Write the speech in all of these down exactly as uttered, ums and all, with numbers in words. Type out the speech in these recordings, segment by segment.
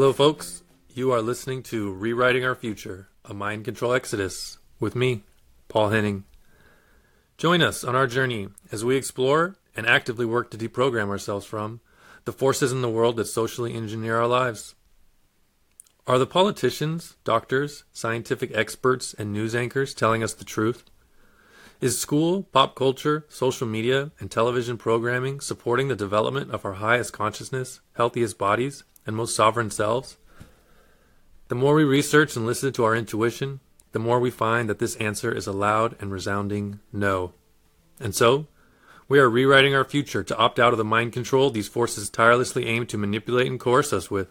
Hello, folks. You are listening to Rewriting Our Future, a mind control exodus, with me, Paul Henning. Join us on our journey as we explore and actively work to deprogram ourselves from the forces in the world that socially engineer our lives. Are the politicians, doctors, scientific experts, and news anchors telling us the truth? Is school, pop culture, social media, and television programming supporting the development of our highest consciousness, healthiest bodies, and most sovereign selves? The more we research and listen to our intuition, the more we find that this answer is a loud and resounding no. And so, we are rewriting our future to opt out of the mind control these forces tirelessly aim to manipulate and coerce us with.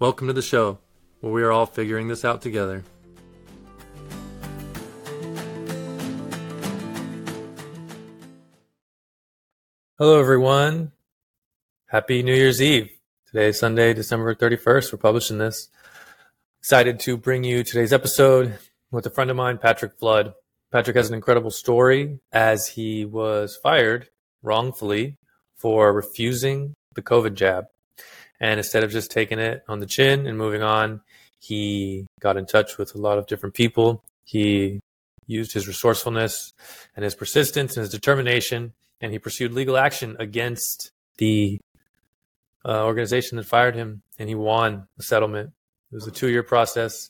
Welcome to the show, where we are all figuring this out together. Hello, everyone. Happy New Year's Eve. Today is Sunday, December thirty-first. We're publishing this. Excited to bring you today's episode with a friend of mine, Patrick Flood. Patrick has an incredible story as he was fired wrongfully for refusing the COVID jab. And instead of just taking it on the chin and moving on, he got in touch with a lot of different people. He used his resourcefulness and his persistence and his determination, and he pursued legal action against the uh, organization that fired him, and he won the settlement. It was a two-year process,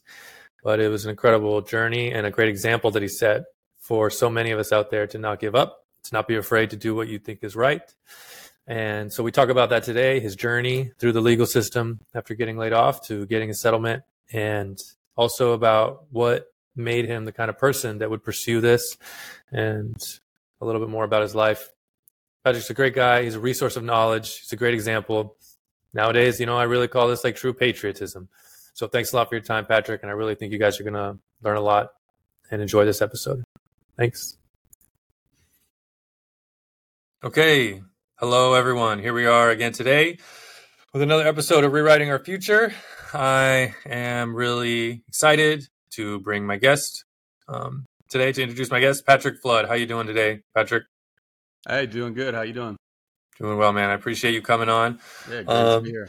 but it was an incredible journey and a great example that he set for so many of us out there to not give up, to not be afraid to do what you think is right. And so we talk about that today, his journey through the legal system after getting laid off to getting a settlement, and also about what made him the kind of person that would pursue this, and a little bit more about his life. Patrick's a great guy. He's a resource of knowledge. He's a great example. Nowadays, you know, I really call this like true patriotism. So thanks a lot for your time, Patrick, and I really think you guys are going to learn a lot and enjoy this episode. Thanks. Okay. Hello, everyone. Here we are again today with another episode of Rewriting Our Future. I am really excited to bring my guest um, today, to introduce my guest, Patrick Flood. How you doing today, Patrick? Hey, doing good. How you doing? Doing well, man. I appreciate you coming on. Yeah, great um, to be here.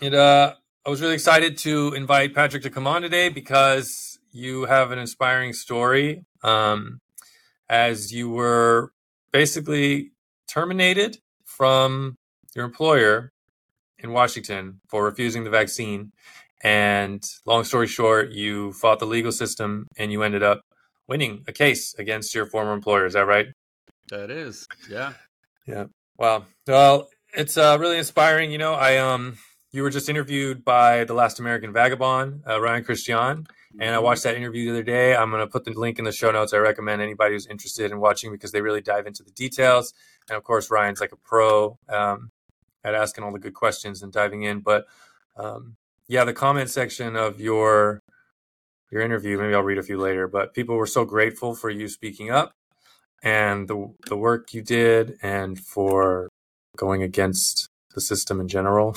And, uh, I was really excited to invite Patrick to come on today because you have an inspiring story um, as you were basically terminated from your employer in Washington for refusing the vaccine. And long story short, you fought the legal system and you ended up winning a case against your former employer. Is that right? That is. Yeah. Yeah. Wow. Well, it's uh, really inspiring. You know, I, um, You were just interviewed by The Last American Vagabond, uh, Ryan Christian, and I watched that interview the other day. I'm going to put the link in the show notes. I recommend anybody who's interested in watching because they really dive into the details. And, of course, Ryan's like a pro um, at asking all the good questions and diving in. But, um, yeah, the comment section of your your interview, maybe I'll read a few later, but people were so grateful for you speaking up and the the work you did and for going against the system in general.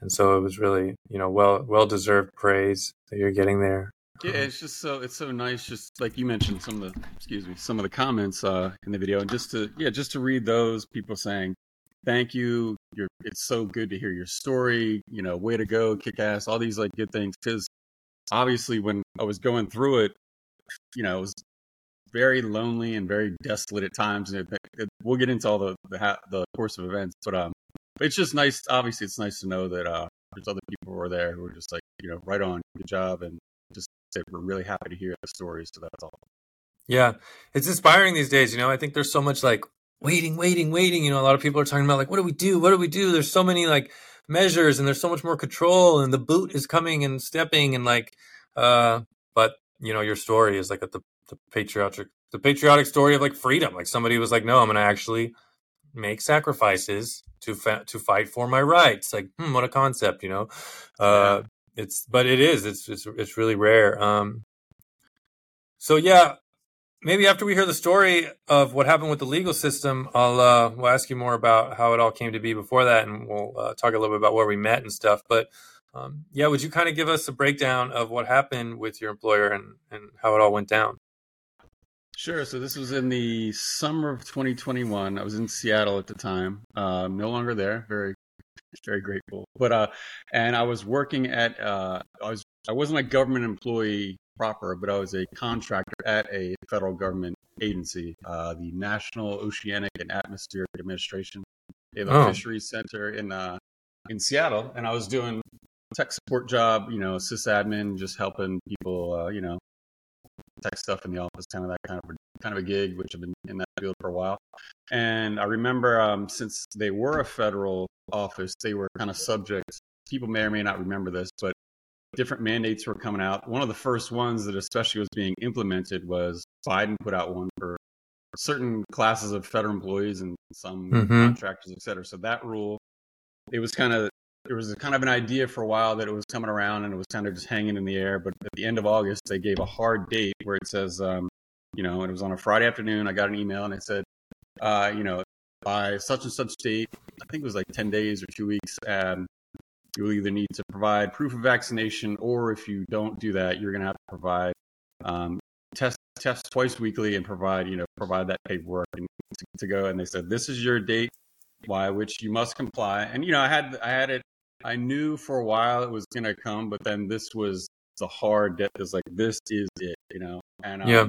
And so it was really, you know, well, well-deserved praise that you're getting there. Yeah. It's just so, it's so nice. Just like you mentioned some of the, excuse me, some of the comments uh, in the video, and just to, yeah, just to read those people saying, thank you. You're, it's so good to hear your story, you know, way to go, kick ass, all these like good things. Cause obviously when I was going through it, you know, it was very lonely and very desolate at times. And it, it, we'll get into all the, the, the course of events, but, um, it's just nice. Obviously, it's nice to know that uh, there's other people who are there who are just like, you know, right on, good job. And just say we're really happy to hear the stories. So that's all. Yeah. It's inspiring these days. You know, I think there's so much like waiting, waiting, waiting. You know, a lot of people are talking about like, what do we do? What do we do? There's so many like measures and there's so much more control and the boot is coming and stepping and like, uh, but, you know, your story is like a, the, the patriotic, the patriotic story of like freedom. Like somebody was like, no, I'm going to actually make sacrifices to fa- to fight for my rights. Like, hmm, what a concept, you know? Uh, yeah. It's, but it is, it's, it's, it's really rare. Um, so yeah, maybe after we hear the story of what happened with the legal system, I'll, uh, we'll ask you more about how it all came to be before that. And we'll uh, talk a little bit about where we met and stuff, but, um, yeah, would you kind of give us a breakdown of what happened with your employer and, and how it all went down? Sure. So this was in the summer of twenty twenty-one. I was in Seattle at the time. Uh, no longer there. Very very grateful. But uh, and I was working at uh, I was I wasn't a government employee proper, but I was a contractor at a federal government agency, uh, the National Oceanic and Atmospheric Administration. They have a oh. fisheries center in uh, in Seattle, and I was doing tech support job, you know, sysadmin, just helping people, uh, you know, tech stuff in the office, kind of that kind of kind of a gig, which I've been in that field for a while. And I remember um, since they were a federal office, they were kind of subject. People may or may not remember this, but different mandates were coming out. One of the first ones that especially was being implemented was Biden put out one for certain classes of federal employees and some mm-hmm. contractors, et cetera. So that rule, it was kind of, there was a kind of an idea for a while that it was coming around and it was kind of just hanging in the air. But at the end of August, they gave a hard date where it says, um, you know, it was on a Friday afternoon. I got an email and it said, uh, you know, by such and such date, I think it was like ten days or two weeks. Um, you'll either need to provide proof of vaccination, or if you don't do that, you're going to have to provide um, test tests twice weekly and provide, you know, provide that paperwork and to, to go. And they said, this is your date by which you must comply. And, you know, I had, I had it, I knew for a while it was going to come, but then this was the hard debt. It was like, this is it, you know? And um, yeah.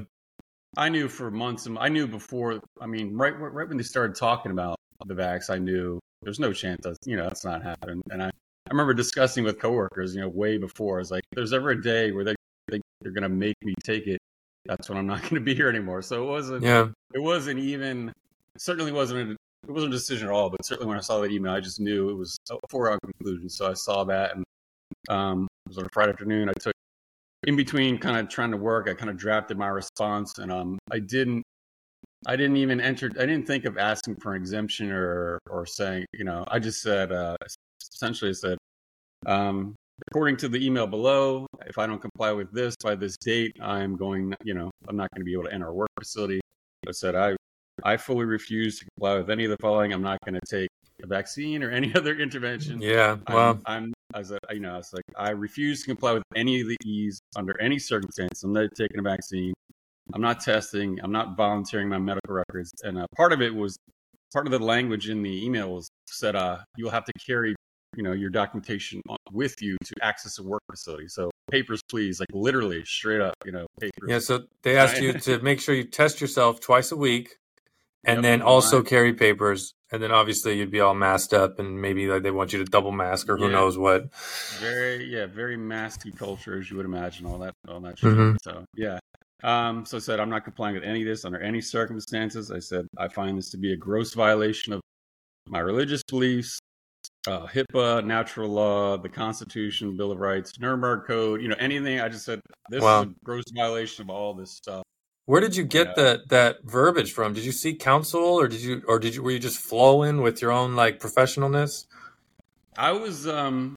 I knew for months, I knew before, I mean, right, right when they started talking about the vax, I knew there's no chance that's, you know, that's not happening. And I, I remember discussing with coworkers, you know, way before, I was like, if there's ever a day where they think they're going to make me take it, that's when I'm not going to be here anymore. So it wasn't, yeah. it wasn't even, certainly wasn't, a, it wasn't a decision at all, but certainly when I saw that email, I just knew it was a foregone conclusion. So I saw that and um, it was on a Friday afternoon. I took, in between kind of trying to work, I kind of drafted my response and um, I didn't, I didn't even enter, I didn't think of asking for an exemption or, or saying, you know, I just said, uh, essentially said, um, according to the email below, if I don't comply with this by this date, I'm going, you know, I'm not going to be able to enter a work facility. I said, I, I fully refuse to comply with any of the following. I'm not going to take a vaccine or any other intervention. Yeah. Well, I'm, I'm I said, you know, I was like, I refuse to comply with any of the E's under any circumstance. I'm not taking a vaccine. I'm not testing. I'm not volunteering my medical records. And uh, part of it was, part of the language in the email was said, uh, you'll have to carry, you know, your documentation on, with you to access a work facility. So papers, please, like literally straight up, you know, papers. Yeah. So they asked you to make sure you test yourself twice a week and yep, then also right. carry papers. And then obviously you'd be all masked up and maybe like they want you to double mask or who yeah. knows what. Very, yeah. Very masky culture, as you would imagine, all that, all that shit. Mm-hmm. So, yeah. Um, so I said, I'm not complying with any of this under any circumstances. I said, I find this to be a gross violation of my religious beliefs, uh, HIPAA, natural law, the Constitution, Bill of Rights, Nuremberg Code, you know, anything. I just said, this wow. is a gross violation of all this stuff. Where did you get yeah. that that verbiage from? Did you seek counsel, or did you, or did you, were you just flowing with your own like professionalness? I was, um,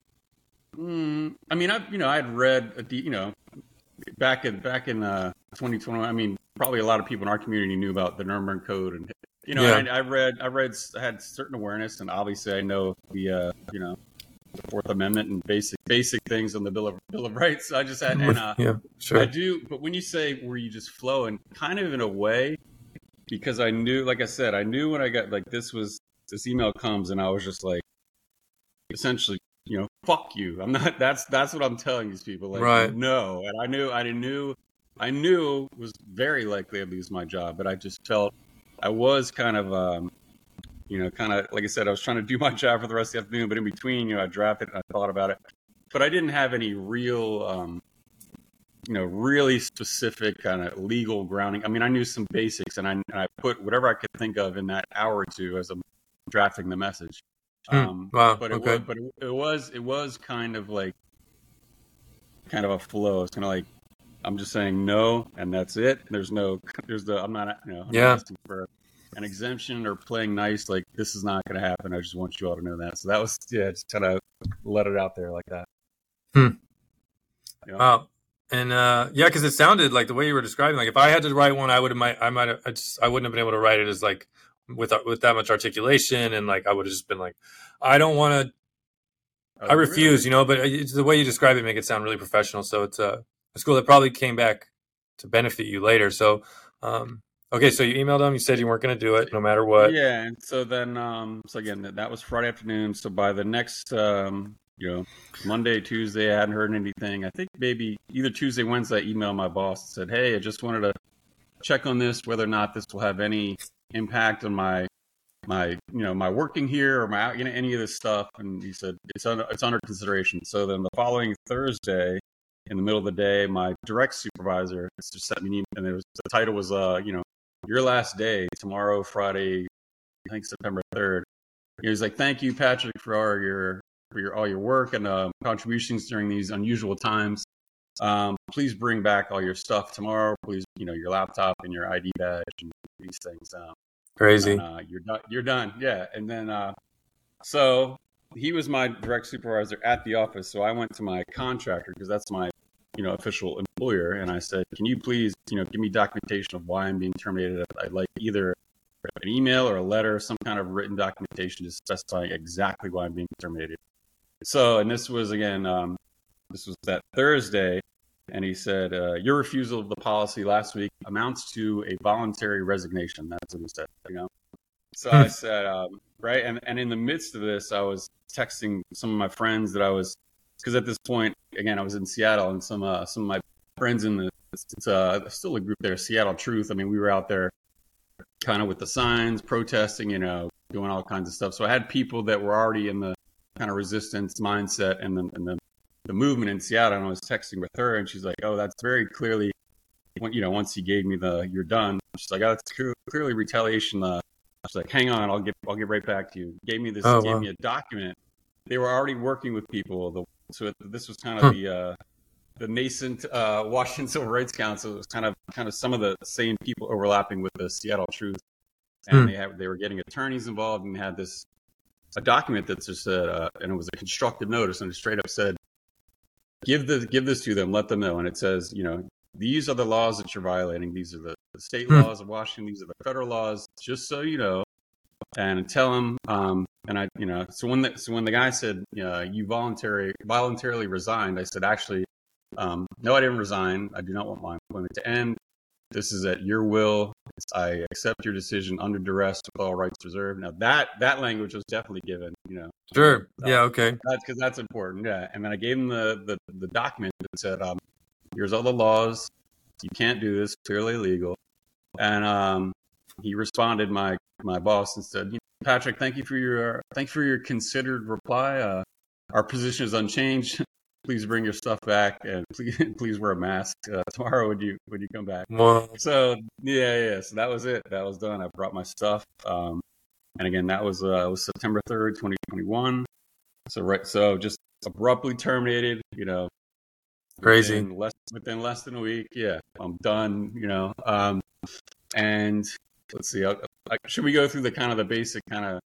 mm, I mean, I you know, I had read, a, you know, back in back in uh, twenty twenty. I mean, probably a lot of people in our community knew about the Nuremberg Code, and you know, yeah. I, I read, I read, I had certain awareness, and obviously, I know the, uh, you know, the Fourth Amendment and basic basic things on the Bill of Bill of Rights. I just had, and uh, yeah, sure. I do. But when you say were you just flowing, kind of in a way, because I knew, like I said, I knew when I got like this was this email comes, and I was just like, essentially, you know, fuck you. I'm not. That's that's what I'm telling these people. Like, right. No, and I knew, I knew, I knew it was very likely I'd lose my job, but I just felt I was kind of. Um, You know, kind of like I said, I was trying to do my job for the rest of the afternoon, but in between, you know, I drafted and I thought about it, but I didn't have any real, um, you know, really specific kind of legal grounding. I mean, I knew some basics, and I and I put whatever I could think of in that hour or two as I'm drafting the message. Um, mm, wow, but it okay. was, but it, it was it was kind of like kind of a flow. It's kind of like I'm just saying no, and that's it. There's no, there's the I'm not, you know, I'm yeah. not asking for an exemption or playing nice, like this is not going to happen. I just want you all to know that. So that was, yeah, just kind of let it out there like that. Hmm. You know? Wow. And uh, yeah, because it sounded like the way you were describing, like if I had to write one, I would have, might, I might have, I just, I wouldn't have been able to write it as like with with that much articulation, and like I would have just been like, I don't want to, oh, I refuse, really? You know. But it's the way you describe it make it sound really professional. So it's a, a school that probably came back to benefit you later. So. um Okay, so you emailed them. You said you weren't going to do it no matter what. Yeah, and so then, um, so again, that, that was Friday afternoon. So by the next, um, you know, Monday, Tuesday, I hadn't heard anything. I think maybe either Tuesday, Wednesday, I emailed my boss and said, hey, I just wanted to check on this, whether or not this will have any impact on my, my, you know, my working here or my, you know, any of this stuff. And he said, it's under, it's under consideration. So then the following Thursday, in the middle of the day, my direct supervisor just sent me an email, and it was, the title was, uh, you know, your last day, tomorrow, Friday, I think September third. He was like, thank you, Patrick, for all your, for your, all your work and uh, contributions during these unusual times. Um, please bring back all your stuff tomorrow. Please, you know, your laptop and your I D badge and these things. Um, Crazy. And, uh, you're done. You're done. Yeah. And then, uh, so he was my direct supervisor at the office. So I went to my contractor, because that's my, you know, official employer. And I said, can you please, you know, give me documentation of why I'm being terminated? I'd like either an email or a letter, some kind of written documentation to specifying exactly why I'm being terminated. So, and this was, again, um, this was that Thursday. And he said, uh, your refusal of the policy last week amounts to a voluntary resignation. That's what he said, you know? So I said, um, right. And, and in the midst of this, I was texting some of my friends that I was, because at this point, again, I was in Seattle, and some uh, some of my friends in the, it's uh, still a group there, Seattle Truth. I mean, we were out there kind of with the signs, protesting, you know, doing all kinds of stuff. So I had people that were already in the kind of resistance mindset and the, and the, the movement in Seattle. And I was texting with her, and she's like, oh, that's very clearly, you know, once he gave me the, you're done. She's like, oh, that's clearly retaliation. Uh, she's like, hang on, I'll get, I'll get right back to you. Gave me this, oh, gave wow. me a document. They were already working with people. The, so this was kind of huh. the uh, the nascent uh, Washington Civil Rights Council. It was kind of kind of some of the same people overlapping with the Seattle Truth, and hmm. they had, they were getting attorneys involved, and had this a document that just said, uh, and it was a constructive notice, and it straight up said, give the give this to them, let them know, and it says, you know, these are the laws that you're violating. These are the, the state hmm. laws of Washington. These are the federal laws. Just so you know, and tell them. Um, And I, you know, so when the, so when the guy said, uh, you voluntary, voluntarily resigned, I said, actually, um, no, I didn't resign. I do not want my employment to end. This is at your will. I accept your decision under duress with all rights reserved. Now that, that language was definitely given, you know. Sure. Uh, yeah. Okay. That's because that's important. Yeah. And then I gave him the, the, the document that said, um, here's all the laws. You can't do this. Clearly illegal. And, um, he responded, my, my boss, and said, you know, Patrick, thank you for your thank you for your considered reply. Uh, our position is unchanged. Please bring your stuff back, and please please wear a mask uh, tomorrow when you when you come back. Wow. So yeah, yeah. So that was it. That was done. I brought my stuff. Um, and again, that was uh, it was September third, twenty twenty-one. So right, so just abruptly terminated. You know, crazy. Within less, within less than a week. Yeah, I'm done. You know, um, and. Let's see. I'll, I, should we go through the kind of the basic kind of?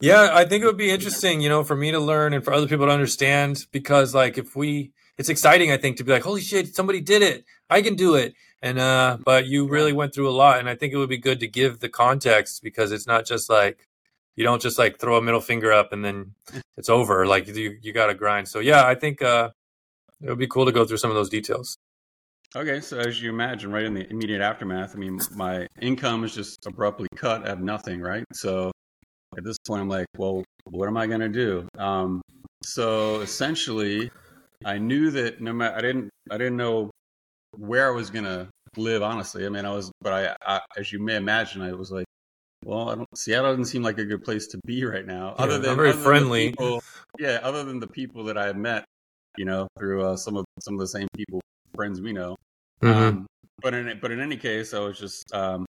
Yeah, I think it would be interesting, you know, for me to learn and for other people to understand, because like if we, it's exciting, I think, to be like, holy shit, somebody did it. I can do it. And, uh, but you really went through a lot. And I think it would be good to give the context, because it's not just like, you don't just like throw a middle finger up and then it's over. Like you, you got to grind. So yeah, I think, uh, it would be cool to go through some of those details. Okay, so as you imagine, right in the immediate aftermath, I mean, my income is just abruptly cut. I have nothing, right? So at this point, I'm like, well, what am I going to do? Um, so essentially, I knew that no matter, I didn't, I didn't know where I was going to live, honestly. I mean, I was, but I, I, as you may imagine, I was like, well, I don't, Seattle doesn't seem like a good place to be right now. Yeah, other than very other friendly, than people, yeah, other than the people that I have met, you know, through uh, some of some of the same people. Friends we know, mm-hmm. um, but in but in any case, I was just um,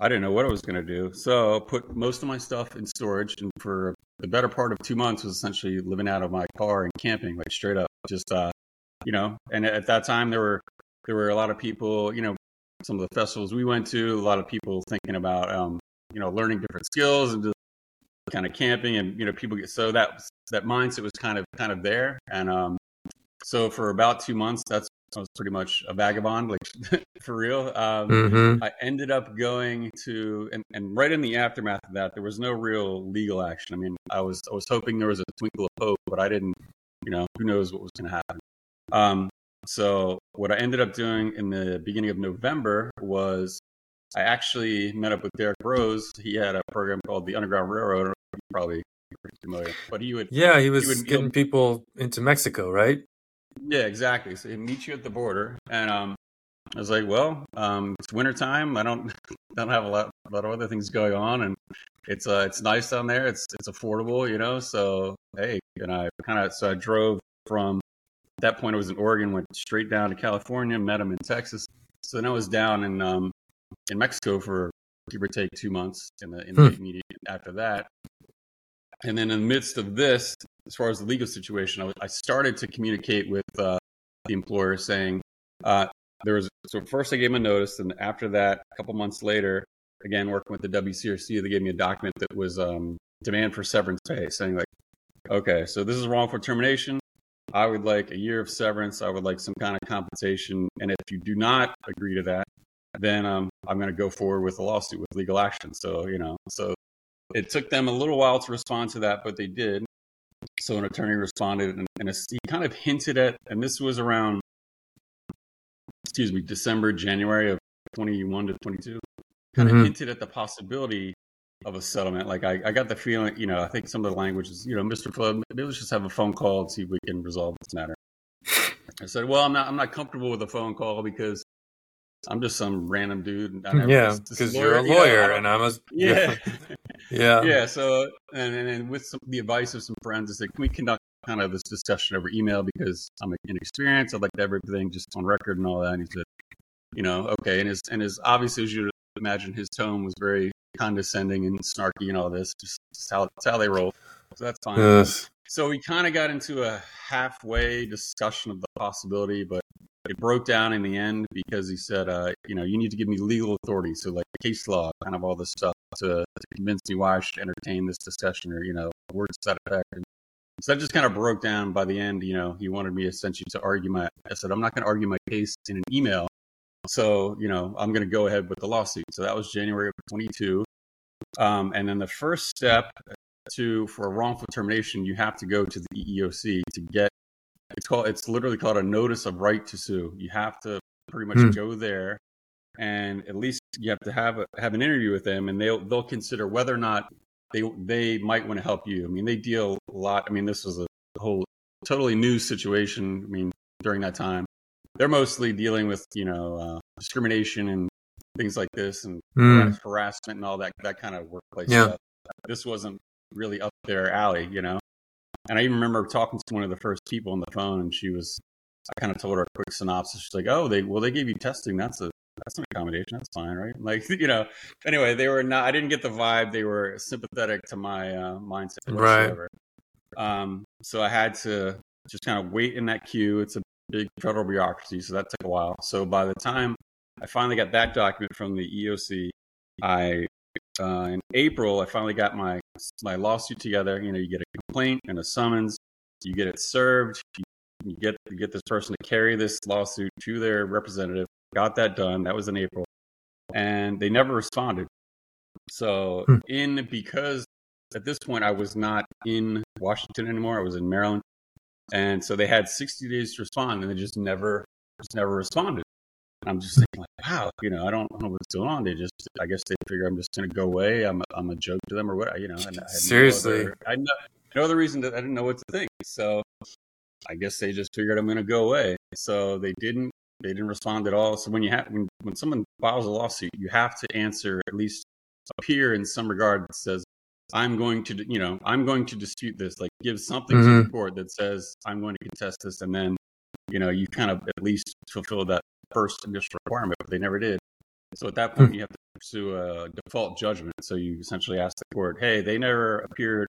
I didn't know what I was going to do, so I put most of my stuff in storage, and for the better part of two months was essentially living out of my car and camping, like straight up, just uh, you know. And at that time, there were there were a lot of people, you know, some of the festivals we went to, a lot of people thinking about um, you know, learning different skills and just kind of camping, and you know, people get so that that mindset was kind of kind of there, and um, so for about two months, that's I was pretty much a vagabond, like for real. Um, mm-hmm. I ended up going to, and, and right in the aftermath of that, there was no real legal action. I mean, I was I was hoping there was a twinkle of hope, but I didn't, you know, who knows what was going to happen. Um, so what I ended up doing in the beginning of November was I actually met up with Derek Rose. He had a program called the Underground Railroad. You're probably familiar, but he would yeah he was he would getting meet... people into Mexico, right? Yeah, exactly. So he'd meet you at the border, and um, I was like, well, um, it's wintertime. I don't don't have a lot, a lot of other things going on, and it's uh, it's nice down there. It's it's affordable, you know. So hey, and I kind of so I drove from at that point. I was in Oregon, went straight down to California, met him in Texas. So then I was down in um. in Mexico for give or take two months in the, in the hmm. immediate after that. And then in the midst of this, as far as the legal situation, I, was, I started to communicate with uh, the employer saying uh, there was, so first I gave them a notice. And after that, a couple months later, again, working with the W C R C, they gave me a document that was um, demand for severance pay saying like, okay, so this is wrongful termination. I would like a year of severance. I would like some kind of compensation. And if you do not agree to that, then um, I'm going to go forward with a lawsuit with legal action. So, you know, so it took them a little while to respond to that, but they did. So an attorney responded and, and a, he kind of hinted at, and this was around, excuse me, December, January of twenty-one to twenty-two, kind mm-hmm. of hinted at the possibility of a settlement. Like I, I got the feeling, you know, I think some of the language is, you know, Mister Flood, maybe let's just have a phone call and see if we can resolve this matter. I said, well, I'm not, I'm not comfortable with a phone call because I'm just some random dude. I never, yeah, because you're a lawyer, yeah, and I'm a yeah, yeah, yeah. So, and and with some, the advice of some friends, is that can we conduct kind of this discussion over email because I'm inexperienced. I'd like to have everything just on record and all that. And he said, you know, okay. And his and his obviously, as you imagine, his tone was very condescending and snarky and all this. Just, just how that's how they roll. So that's fine. Yes. So we kind of got into a halfway discussion of the possibility, but it broke down in the end because he said, uh, you know, you need to give me legal authority. So like case law, kind of all this stuff to, to convince me why I should entertain this discussion or, you know, words to that effect. And so that just kind of broke down by the end. You know, he wanted me essentially to argue my, I said, I'm not going to argue my case in an email. So, you know, I'm going to go ahead with the lawsuit. So that was January of twenty-two. Um, and then the first step to, for a wrongful termination, you have to go to the E E O C to get, It's called. It's literally called a notice of right to sue. You have to pretty much hmm. go there, and at least you have to have a, have an interview with them, and they'll they'll consider whether or not they they might want to help you. I mean, they deal a lot. I mean, this was a whole totally new situation. I mean, during that time, they're mostly dealing with you know uh, discrimination and things like this, and hmm. harassment and all that that kind of workplace yeah. stuff. This wasn't really up their alley, you know. And I even remember talking to one of the first people on the phone, and she was, I kind of told her a quick synopsis. She's like, oh, they, well, they gave you testing. That's a, that's an accommodation. That's fine. Right. Like, you know, anyway, they were not, I didn't get the vibe. They were sympathetic to my uh, mindset whatsoever. Right. Um, so I had to just kind of wait in that queue. It's a big federal bureaucracy. So that took a while. So by the time I finally got that document from the E E O C, I, Uh, in April, I finally got my my lawsuit together. You know, you get a complaint and a summons. You get it served. You, you get you get this person to carry this lawsuit to their representative. Got that done. That was in April, and they never responded. So hmm. in because at this point I was not in Washington anymore. I was in Maryland, and so they had sixty days to respond, and they just never just never responded. I'm just thinking, like, wow, you know, I don't, I don't know what's going on. They just, I guess they figure I'm just going to go away. I'm, a, I'm a joke to them or what, you know. And I Seriously, no other, I know no other reason that I didn't know what to think. So I guess they just figured I'm going to go away. So they didn't, they didn't respond at all. So when you have, when, when someone files a lawsuit, you have to answer at least appear in some regard that says I'm going to, you know, I'm going to dispute this. Like give something mm-hmm. to the court that says I'm going to contest this, and then you know you kind of at least fulfill that first initial requirement, but they never did. So at that point, you have to pursue a default judgment. So you essentially ask the court, hey, they never appeared,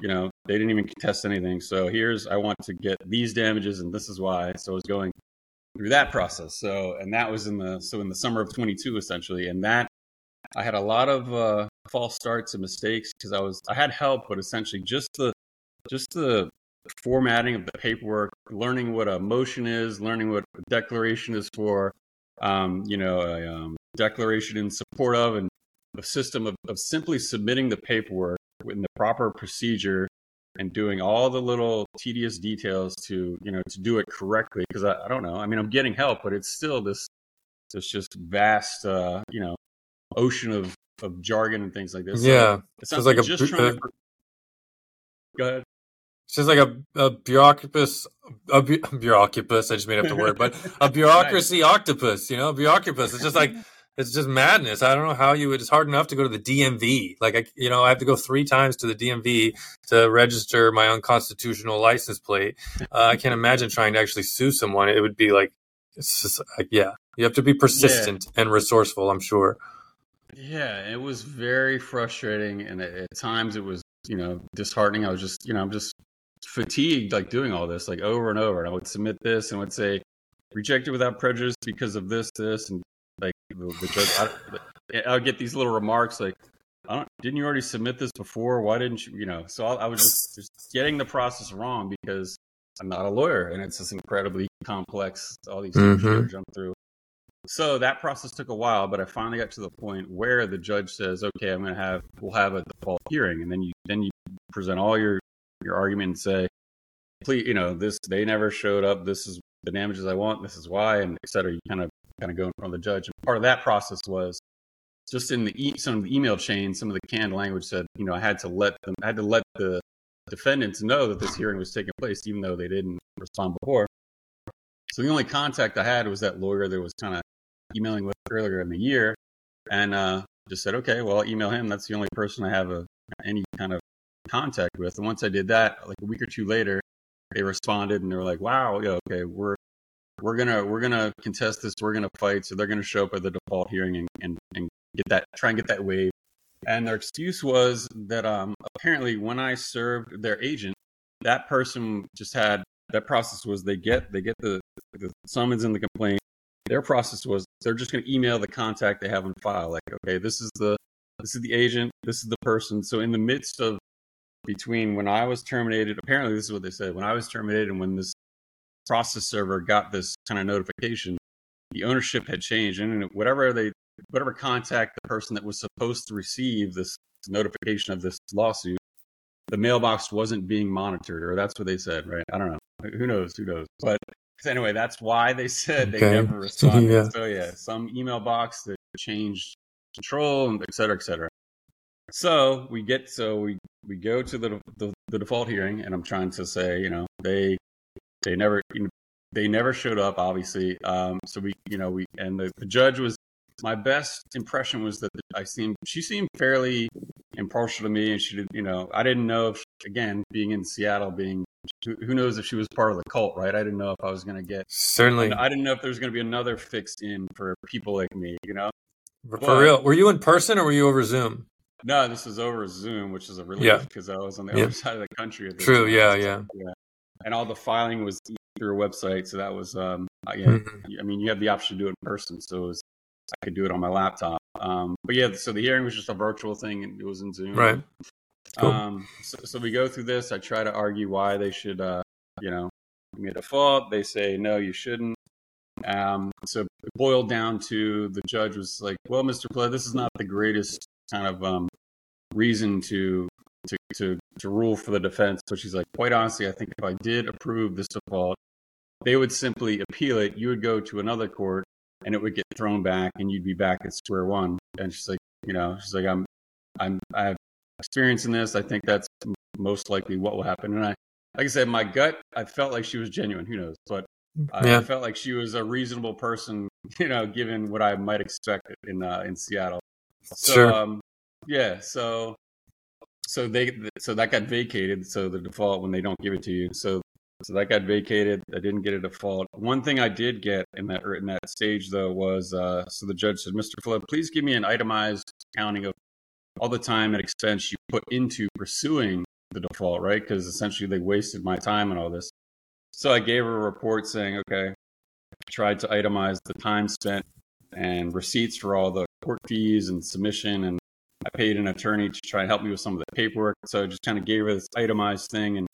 you know, they didn't even contest anything. So here's, I want to get these damages and this is why. So I was going through that process. So, and that was in the, so in the summer of twenty-two, essentially. And that I had a lot of uh, false starts and mistakes because I was, I had help, but essentially just the, just the, formatting of the paperwork, learning what a motion is, learning what a declaration is for, um, you know, a um, declaration in support of, and the system of, of simply submitting the paperwork in the proper procedure and doing all the little tedious details to, you know, to do it correctly. Because I, I don't know. I mean, I'm getting help, but it's still this this just vast, uh, you know, ocean of, of jargon and things like this. Yeah. So it sounds like, like a, just trying to... Go ahead. It's just like a, a bureaucracy, a bu- bureaucracy, I just made up the word, but a bureaucracy nice. Octopus, you know, bureaucracy. It's just like, it's just madness. I don't know how you, it's hard enough to go to the D M V. Like, I, you know, I have to go three times to the D M V to register my unconstitutional license plate. Uh, I can't imagine trying to actually sue someone. It would be like, it's just like, yeah, you have to be persistent yeah. and resourceful, I'm sure. Yeah, it was very frustrating. And at, at times it was, you know, disheartening. I was just, you know, I'm just fatigued, like doing all this, like over and over. And I would submit this and would say, rejected without prejudice because of this, this, and like the, the judge. I, I would get these little remarks like, I don't, didn't you already submit this before? Why didn't you, you know? So I, I was just, just getting the process wrong because I'm not a lawyer and it's just incredibly complex, all these things mm-hmm. to jump through. So that process took a while, but I finally got to the point where the judge says, okay, I'm going to have, we'll have a default hearing. And then you, then you present all your, your argument and say, please, you know, this, they never showed up. This is the damages I want. This is why, and et cetera. You kind of, kind of go in front of the judge. And part of that process was just in the e- some of the email chain, some of the canned language said, you know, I had to let them, I had to let the defendants know that this hearing was taking place, even though they didn't respond before. So the only contact I had was that lawyer that was kind of emailing with earlier in the year, and uh, just said, okay, well, I'll email him. That's the only person I have a, any kind of contact with. And once I did that, like a week or two later, they responded and they were like, wow, yeah, okay, we're we're gonna we're gonna contest this, we're gonna fight. So they're gonna show up at the default hearing and, and, and get that try and get that waived. And their excuse was that um apparently when I served their agent, that person just had that process was they get they get the, the summons and the complaint. Their process was they're just gonna email the contact they have on file, like, okay, this is the this is the agent, this is the person. So in the midst of between when I was terminated, apparently this is what they said, when I was terminated and when this process server got this kind of notification, the ownership had changed, and whatever they, whatever contact the person that was supposed to receive this notification of this lawsuit, the mailbox wasn't being monitored, or that's what they said, right? I don't know. Who knows? Who knows? But anyway, that's why they said they okay. never responded. yeah. So yeah, some email box that changed control, and et cetera, et cetera. So we get, so we, we go to the, the the default hearing, and I'm trying to say, you know, they they never they never showed up, obviously. Um, so we, you know, we and the, the judge was, my best impression was that I seemed she seemed fairly impartial to me, and she did, you know, I didn't know if she, again, being in Seattle, being who knows if she was part of the cult, right? I didn't know if I was going to get certainly. I didn't know if there was going to be another fixed in for people like me, you know. For but, real, were you in person or were you over Zoom? No, this was over Zoom, which is a relief because yeah. I was on the yeah. other side of the country. At the True, yeah, yeah, yeah. And all the filing was through a website, so that was, um, yeah. Mm-hmm. I mean, you have the option to do it in person, so it was, I could do it on my laptop. Um, but yeah, so the hearing was just a virtual thing, and it was in Zoom, right? Cool. Um, so, so we go through this. I try to argue why they should, uh, you know, give me a default. They say no, you shouldn't. Um, so it boiled down to the judge was like, "Well, Mister Flood, this is not the greatest kind of um, reason to, to to to rule for the defense." So she's like, quite honestly, I think if I did approve this default, they would simply appeal it. You would go to another court, and it would get thrown back, and you'd be back at square one. And she's like, you know, she's like, I'm I'm I have experience in this. I think that's most likely what will happen. And I, like I said, my gut, I felt like she was genuine. Who knows? But I yeah. felt like she was a reasonable person, you know, given what I might expect in uh, in Seattle. So, sure. um, yeah, so, so they, so that got vacated. So the default when they don't give it to you. So, so that got vacated. I didn't get a default. One thing I did get in that, or in that stage though, was, uh, so the judge said, Mister Flood, please give me an itemized accounting of all the time and expense you put into pursuing the default, right? Cause essentially they wasted my time and all this. So I gave her a report saying, okay, I tried to itemize the time spent and receipts for all the court fees and submission, and I paid an attorney to try and help me with some of the paperwork. So I just kind of gave her this itemized thing and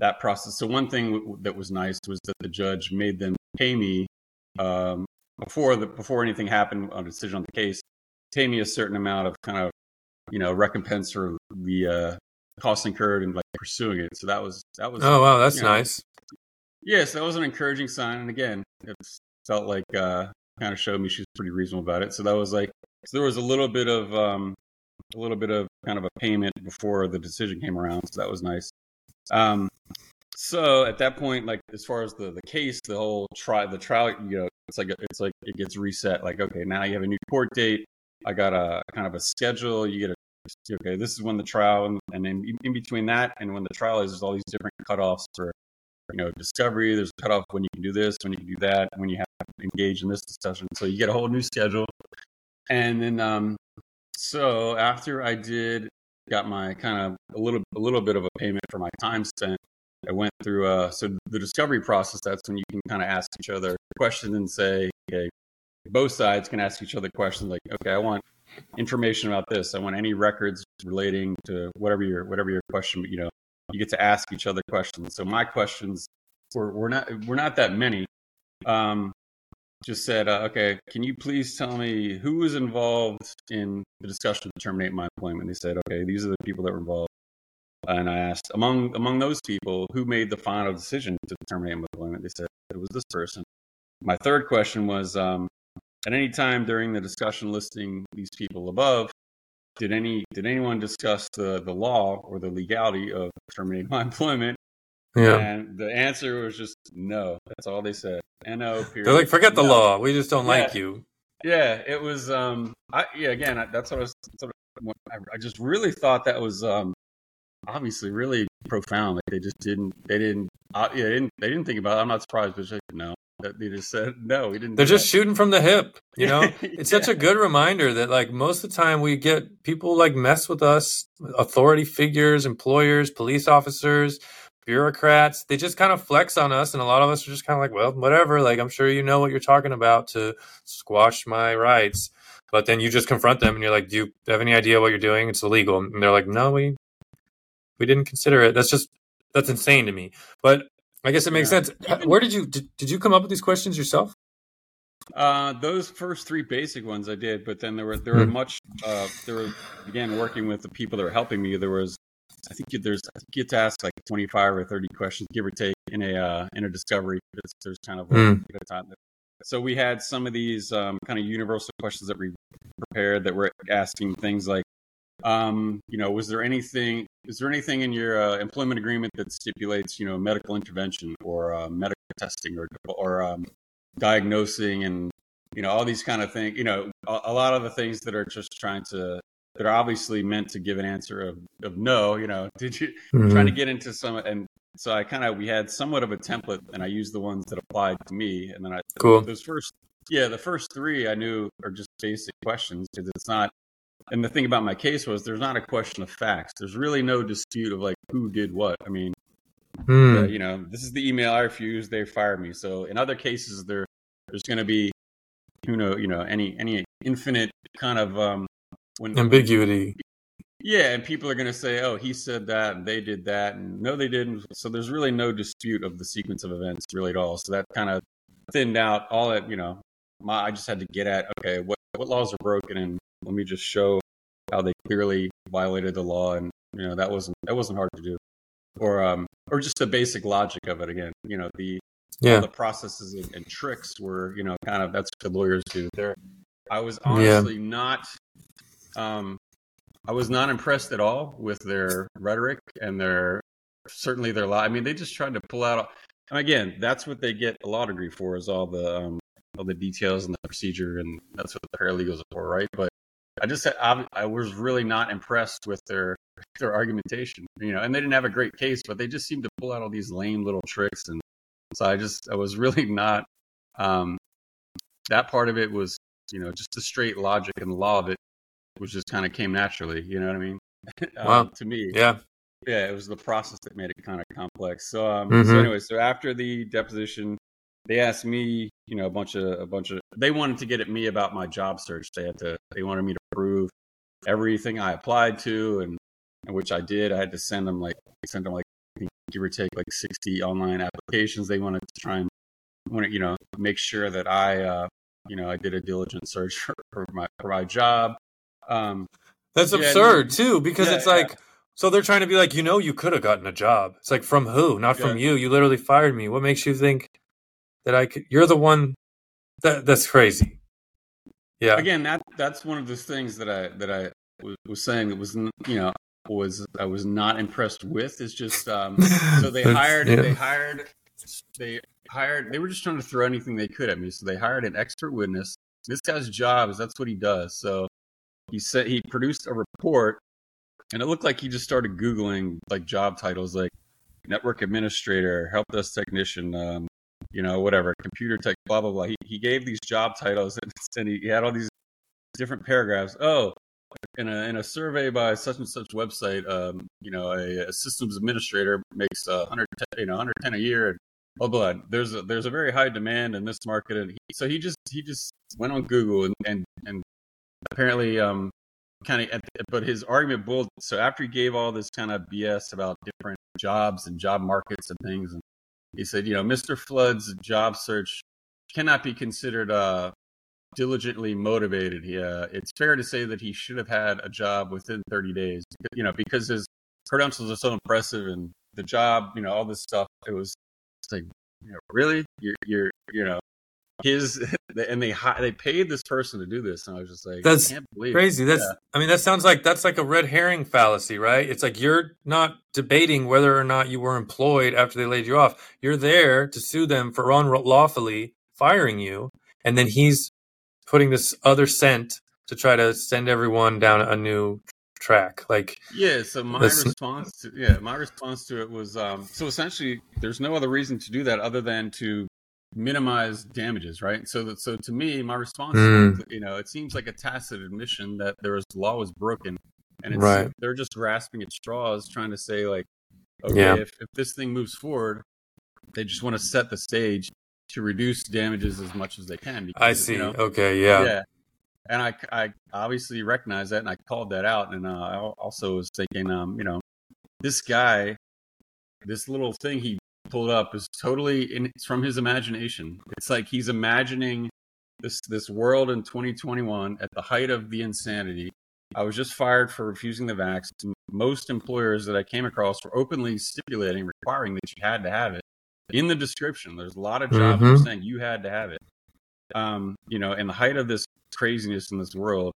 that process. So one thing w- that was nice was that the judge made them pay me um, before the before anything happened on a decision on the case, pay me a certain amount of kind of, you know, recompense for the uh, costs incurred and like pursuing it. So that was that was oh wow that's you know, nice. Yes, yeah, so that was an encouraging sign, and again, it felt like uh, kind of showed me she's pretty reasonable about it. So that was like, so there was a little bit of, um, a little bit of kind of a payment before the decision came around. So that was nice. Um, so at that point, like as far as the, the case, the whole trial, the trial, you know, it's like, it's like it gets reset. Like, okay, now you have a new court date. I got a kind of a schedule. You get a, okay, this is when the trial, and, and then in between that and when the trial is, there's all these different cutoffs for, you know, discovery. There's a cutoff when you can do this, when you can do that, when you have to engage in this discussion. So you get a whole new schedule. And then, um, so after I did, got my kind of a little, a little bit of a payment for my time spent, I went through, uh, so the discovery process, that's when you can kind of ask each other questions and say, okay, both sides can ask each other questions like, okay, I want information about this. I want any records relating to whatever your, whatever your question, you know, you get to ask each other questions. So my questions were, were not, were not that many. Um, just said, uh, okay, can you please tell me who was involved in the discussion to terminate my employment? They said, okay, these are the people that were involved. And I asked, among among those people, who made the final decision to terminate my employment? They said, it was this person. My third question was, um, at any time during the discussion listing these people above, did any did anyone discuss the, the law or the legality of terminating my employment? Yeah. And the answer was just no. That's all they said. No, period. They're like, forget the no. law. We just don't yeah. like you. Yeah, it was, um, I, yeah, again, I, that's what I was, sort of, I just really thought that was, um, obviously really profound. Like they just didn't, they didn't, uh, yeah, they didn't, they didn't think about it. I'm not surprised, but like, no, they just said, no, we didn't. They're just that. shooting from the hip, you know? It's yeah. such a good reminder that like most of the time we get people like mess with us, authority figures, employers, police officers, bureaucrats, they just kind of flex on us. And a lot of us are just kind of like, well, whatever, like, I'm sure you know what you're talking about to squash my rights. But then you just confront them and you're like, do you have any idea what you're doing? It's illegal. And they're like, no, we we didn't consider it. That's just, that's insane to me. But I guess it makes yeah. sense. Where did you, did, did you come up with these questions yourself? Uh, those first three basic ones I did, but then there were, there were much, uh, there were, again, working with the people that were helping me, there was, I think there's, I think you get to ask like twenty-five or thirty questions, give or take, in a uh, in a discovery. There's, there's kind of like mm. a bit of time there. So we had some of these um, kind of universal questions that we prepared that were asking things like, um, you know, was there anything? Is there anything in your uh, employment agreement that stipulates, you know, medical intervention or uh, medical testing or or um, diagnosing and you know all these kind of things? You know, a, a lot of the things that are just trying to. That are obviously meant to give an answer of, of no, you know, did you mm-hmm. trying to get into some, and so I kind of, we had somewhat of a template and I used the ones that applied to me. And then I, cool. those first, yeah, the first three I knew are just basic questions because it's not, and the thing about my case was there's not a question of facts. There's really no dispute of like who did what. I mean, mm. the, you know, this is the email I refused. They fired me. So in other cases there, there's going to be, you know, you know, any, any infinite kind of, um, When, ambiguity. Yeah, and people are going to say, oh, he said that, and they did that, and no, they didn't. So there's really no dispute of the sequence of events really at all. So that kind of thinned out all that, you know, my, I just had to get at, okay, what, what laws are broken, and let me just show how they clearly violated the law. And, you know, that wasn't that wasn't hard to do. Or um, or just the basic logic of it again. You know, the yeah. all the processes and, and tricks were, you know, kind of, that's what the lawyers do. They're, I was honestly yeah. not... Um, I was not impressed at all with their rhetoric and their, certainly their lie. I mean, they just tried to pull out, all, and again, that's what they get a law degree for is all the, um, all the details and the procedure. And that's what the paralegals are for. Right. But I just, I, I was really not impressed with their, their argumentation, you know, and they didn't have a great case, but they just seemed to pull out all these lame little tricks. And so I just, I was really not, um, that part of it was, you know, just the straight logic and the law of it. Which just kind of came naturally, you know what I mean? Wow. um, to me, yeah, yeah, it was the process that made it kind of complex. So, um, mm-hmm. so anyway, so after the deposition, they asked me, you know, a bunch of a bunch of. They wanted to get at me about my job search. They had to. They wanted me to prove everything I applied to, and, and which I did. I had to send them like send them like give or take like sixty online applications. They wanted to try and want to, you know, make sure that I, uh, you know, I did a diligent search for, for my for my job. Um, that's yeah, absurd too, because yeah, it's like, yeah. so they're trying to be like, you know, you could have gotten a job. It's like, from who? Not from yeah. you. You literally fired me. What makes you think that I could, you're the one That, that's crazy. Yeah. Again, that that's one of the things that I that I w- was saying that was, you know, was I was not impressed with. It's just um, so they hired yeah. they hired they hired they were just trying to throw anything they could at me. So they hired an expert witness. This guy's job is that's what he does. So he said he produced a report, and it looked like he just started Googling like job titles like network administrator, help desk technician, um, you know, whatever, computer tech, blah, blah, blah. He, he gave these job titles, and, and he, he had all these different paragraphs. Oh, in a, in a survey by such and such website, um, you know, a, a systems administrator makes uh, one hundred ten, you know, one hundred ten a year, and blah, blah. There's a, there's a very high demand in this market. And he, so he just, he just went on Google and, and, and apparently, um, kind of, at the, but his argument boiled. So after he gave all this kind of B S about different jobs and job markets and things, and he said, you know, Mister Flood's job search cannot be considered uh, diligently motivated. He, uh, it's fair to say that he should have had a job within thirty days, you know, because his credentials are so impressive and the job, you know, all this stuff. It was it's like, you know, really? You're, you're, you know, his, and they they paid this person to do this. And I was just like, that's I can't believe crazy. It. That's, yeah. I mean, that sounds like that's like a red herring fallacy, right? It's like you're not debating whether or not you were employed after they laid you off. You're there to sue them for unlawfully firing you. And then he's putting this other scent to try to send everyone down a new track. Like, yeah. So my listen. response to, yeah, my response to it was, um, so essentially there's no other reason to do that other than to minimize damages, right? So that, so to me, my response, mm. is, you know, it seems like a tacit admission that there was, the law was broken, and it's, right. they're just grasping at straws, trying to say like, okay, yeah. if, if this thing moves forward, they just want to set the stage to reduce damages as much as they can. Because, I see. You know, okay, yeah, yeah. And I, I obviously recognize that, and I called that out, and uh, I also was thinking, um, you know, this guy, this little thing he pulled up is totally in, it's from his imagination. It's like he's imagining this this world in twenty twenty-one at the height of the insanity. I was just fired for refusing the vax. Most employers that I came across were openly stipulating, requiring that you had to have it in the description. There's a lot of jobs mm-hmm. that are saying you had to have it. Um, you know, in the height of this craziness in this world,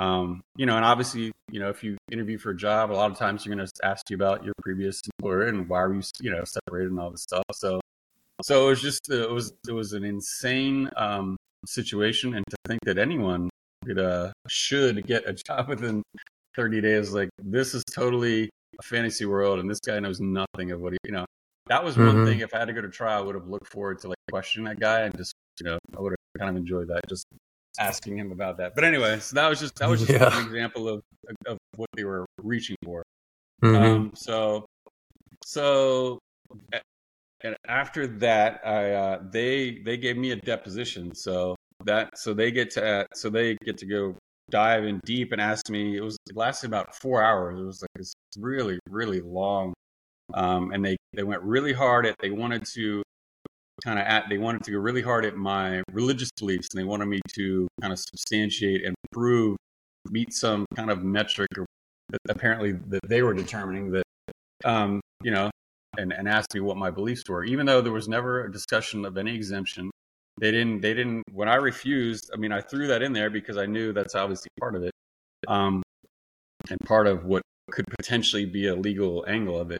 um, you know, and obviously, you know, if you interview for a job, a lot of times you're going to ask you about your previous employer and why were you, you know, separated and all this stuff. So, so it was just, it was, it was an insane, um, situation. And to think that anyone could, uh, should get a job within thirty days, like this is totally a fantasy world. And this guy knows nothing of what he, you know, that was mm-hmm. one thing. If I had to go to trial, I would have looked forward to like questioning that guy and just, you know, I would have kind of enjoyed that. Just asking him about that. But anyway, so that was just that was just yeah. an example of of what they were reaching for. Mm-hmm. Um, so so and after that, I uh, they they gave me a deposition. So that so they get to uh, so they get to go dive in deep and ask me. It was it lasted about four hours. It was like this really really long, um, and they they went really hard at. They wanted to. kind of at they wanted to go really hard at my religious beliefs, and they wanted me to kind of substantiate and prove, meet some kind of metric or that apparently that they were determining that, um, you know, and, and asked me what my beliefs were, even though there was never a discussion of any exemption. They didn't, they didn't, when I refused, I mean, I threw that in there because I knew that's obviously part of it. Um, and part of what could potentially be a legal angle of it.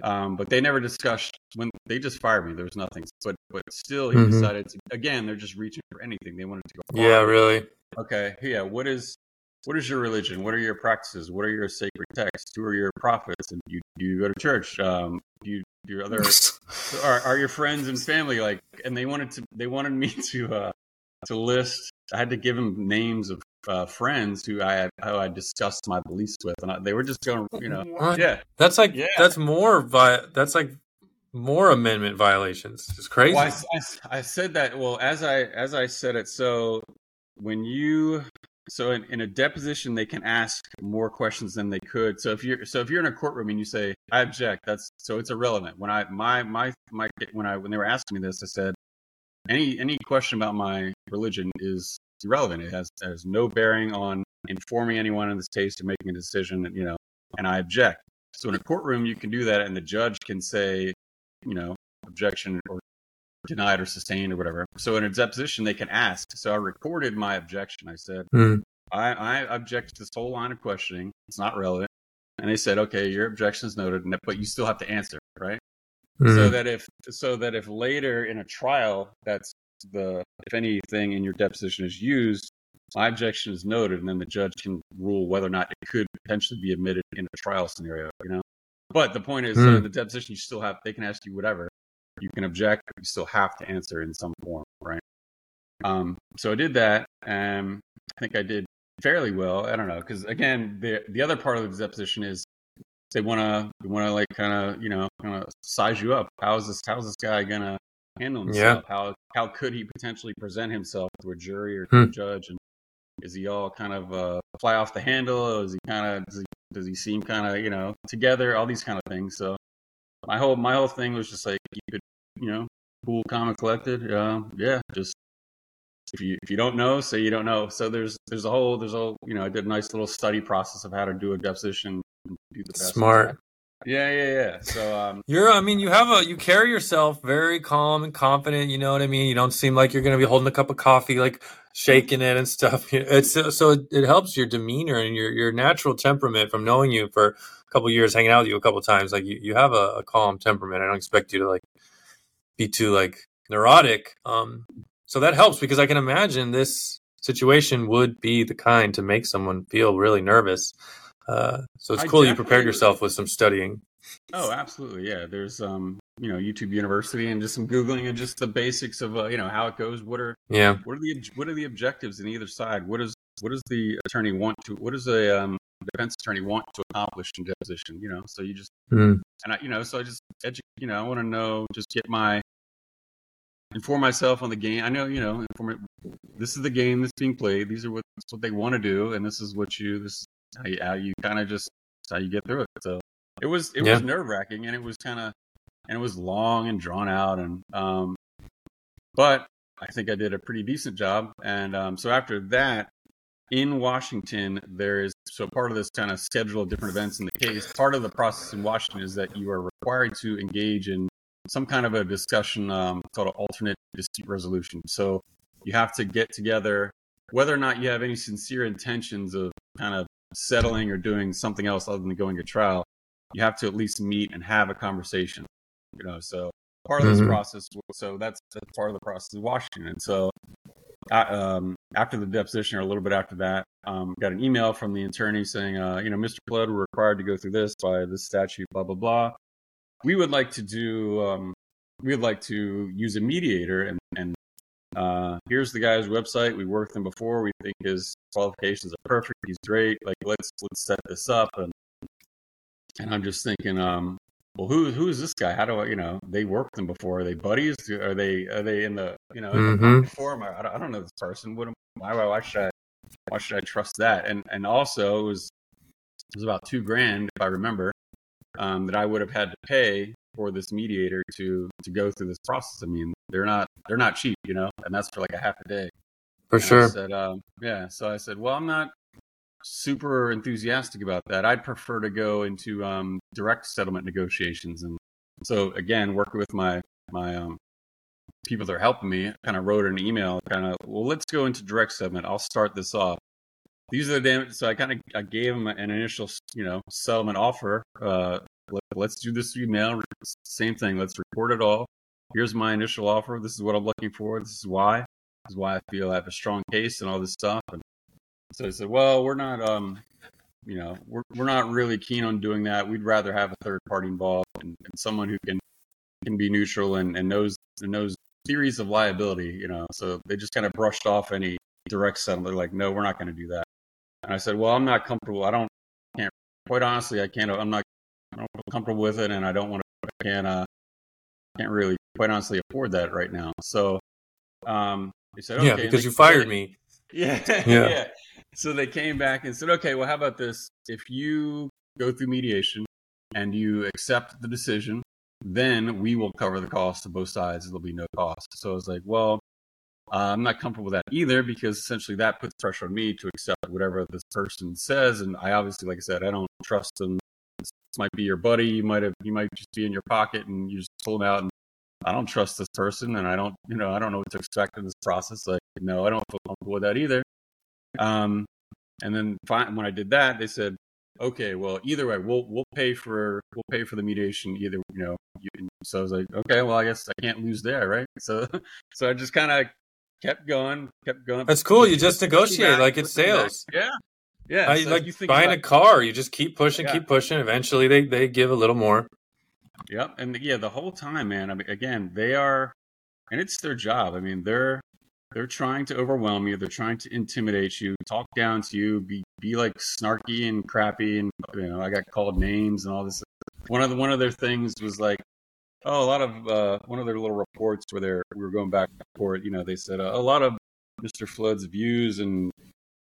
Um, but they never discussed when they just fired me. There was nothing, but but still, he mm-hmm. decided to again. They're just reaching for anything. They wanted to go. Far. Yeah, really. Okay. Yeah. What is what is your religion? What are your practices? What are your sacred texts? Who are your prophets? And you do you go to church? Um, do you do your other are are your friends and family like? And they wanted to. They wanted me to uh, to list. I had to give them names of uh, friends who I had, who I discussed my beliefs with, and I, they were just going, you know, what? yeah, that's like, yeah. that's more, vi- that's like more amendment violations. It's crazy. Well, I, I, I said that. Well, as I, as I said it, so when you, so in, in a deposition, they can ask more questions than they could. So if you're, so if you're in a courtroom and you say, I object, that's, so it's irrelevant. When I, my, my, my, when I, when they were asking me this, I said, Any any question about my religion is irrelevant. It has there's no bearing on informing anyone in this case to making a decision, you know, and I object. So in a courtroom, you can do that, and the judge can say, you know, objection or denied or sustained or whatever. So in a deposition, they can ask. So I recorded my objection. I said, mm. I, I object to this whole line of questioning. It's not relevant. And they said, okay, your objection is noted, but you still have to answer, right? Mm. So that if so that if later in a trial, that's the if anything in your deposition is used, my objection is noted, and then the judge can rule whether or not it could potentially be admitted in a trial scenario, you know? But the point is, mm. so the deposition, you still have, they can ask you whatever. You can object, but you still have to answer in some form, right? Um, so I did that, and I think I did fairly well. I don't know, because again, the the other part of the deposition is they want to they want to like kind of you know kind of size you up. How's this how's this guy gonna handle himself? Yeah. How how could he potentially present himself to a jury or to hmm. a judge? And is he all kind of uh, fly off the handle? Or is he kind of does he, does he seem kind of you know together? All these kind of things. So my whole my whole thing was just like keep it you know cool, calm, and collected. Uh, yeah, just. If you if you don't know, say you don't know. So there's there's a whole there's a you know I did a nice little study process of how to do a deposition. And do the best Smart. Yeah, yeah, yeah. So um, you're I mean you have a you carry yourself very calm and confident. You know what I mean. You don't seem like you're going to be holding a cup of coffee like shaking it and stuff. It's so it, it helps your demeanor and your your natural temperament from knowing you for a couple of years, hanging out with you a couple of times. Like you, you have a, a calm temperament. I don't expect you to like be too like neurotic. Um. So that helps because I can imagine this situation would be the kind to make someone feel really nervous. Uh, so it's I cool you prepared yourself with some studying. Oh, absolutely. Yeah. There's, um, you know, YouTube University and just some Googling and just the basics of, uh, you know, how it goes. What are, yeah. what are the, what are the objectives in either side? What is, what does the attorney want to, what does a um, defense attorney want to accomplish in deposition? You know, so you just, mm. and I, you know, so I just, edu- you know, I want to know, just get my, inform myself on the game. I know, you know, inform, this is the game that's being played. These are what, this is what they want to do. And this is what you, this is how you, how you kind of just, how you get through it. So it was, it yeah. was nerve wracking and it was kind of, and it was long and drawn out. And, um, but I think I did a pretty decent job. And, um, so after that in Washington, there is, so part of this kind of schedule of different events in the case, part of the process in Washington is that you are required to engage in some kind of a discussion um, called an alternate dispute resolution. So you have to get together, whether or not you have any sincere intentions of kind of settling or doing something else other than going to trial, you have to at least meet and have a conversation, you know, so part of this mm-hmm. process. So that's, that's part of the process in Washington. And so I, um, after the deposition or a little bit after that, um, got an email from the attorney saying, uh, you know, Mister Flood, we're required to go through this by this statute, blah, blah, blah. We would like to do, um, we would like to use a mediator and, and uh, here's the guy's website. We worked them before. We think his qualifications are perfect. He's great. Like, let's, let's set this up. And, and I'm just thinking, um, well, who, who's this guy? How do I, you know, they worked them before. Are they buddies? Are they, are they in the, you know, mm-hmm. forum? I, I don't know this person. What am, why, why, why should I, why should I trust that? And, and also it was, it was about two grand, if I remember. Um, that I would have had to pay for this mediator to to go through this process. I mean, they're not they're not cheap, you know, and that's for like a half a day. For and sure. I said, um, yeah. So I said, well, I'm not super enthusiastic about that. I'd prefer to go into um, direct settlement negotiations. And so again, working with my my um, people that are helping me, kind of wrote an email, kind of, well, let's go into direct settlement. I'll start this off. These are the damage. So I kind of I gave him an initial, you know, settlement offer. Uh, let, let's do this email. Same thing. Let's report it all. Here's my initial offer. This is what I'm looking for. This is why. This is why I feel I have a strong case and all this stuff. And so I said, well, we're not, um, you know, we're we're not really keen on doing that. We'd rather have a third party involved and, and someone who can can be neutral and, and knows and knows theories of liability. You know, so they just kind of brushed off any direct settlement. They're like, no, we're not going to do that. And I said, well, I'm not comfortable. I don't, can't, quite honestly, I can't, I'm not I don't feel comfortable with it. And I don't want to, I can't, uh, can't really, quite honestly, afford that right now. So, um, they said, okay. Yeah, because you fired me. Yeah, yeah. yeah. So they came back and said, okay, well, how about this? If you go through mediation and you accept the decision, then we will cover the cost of both sides. There'll be no cost. So I was like, well, Uh, I'm not comfortable with that either, because essentially that puts pressure on me to accept whatever this person says. And I obviously, like I said, I don't trust them. This might be your buddy. You might have, you might just be in your pocket and you just pull him out and I don't trust this person, and I don't, you know, I don't know what to expect in this process. Like, no, I don't feel comfortable with that either. Um, and then fine, when I did that, they said, okay, well, either way, we'll we'll pay for we'll pay for the mediation either, you know. You can. So I was like, okay, well, I guess I can't lose there, right? So, so I just kind of kept going, kept going. That's cool. You just negotiate back, like it's sales. Back. Yeah. Yeah, I, so like you buying about, a car, you just keep pushing, yeah. keep pushing. Eventually, they, they give a little more. Yep, and yeah, the whole time, man. I mean, again, they are, and it's their job. I mean, they're they're trying to overwhelm you. They're trying to intimidate you, talk down to you, be be like snarky and crappy, and you know, I got called names and all this. One of the one of their things was like, oh, a lot of uh, one of their little reports where they're we were going back and forth. You know, they said uh, a lot of Mister Flood's views and.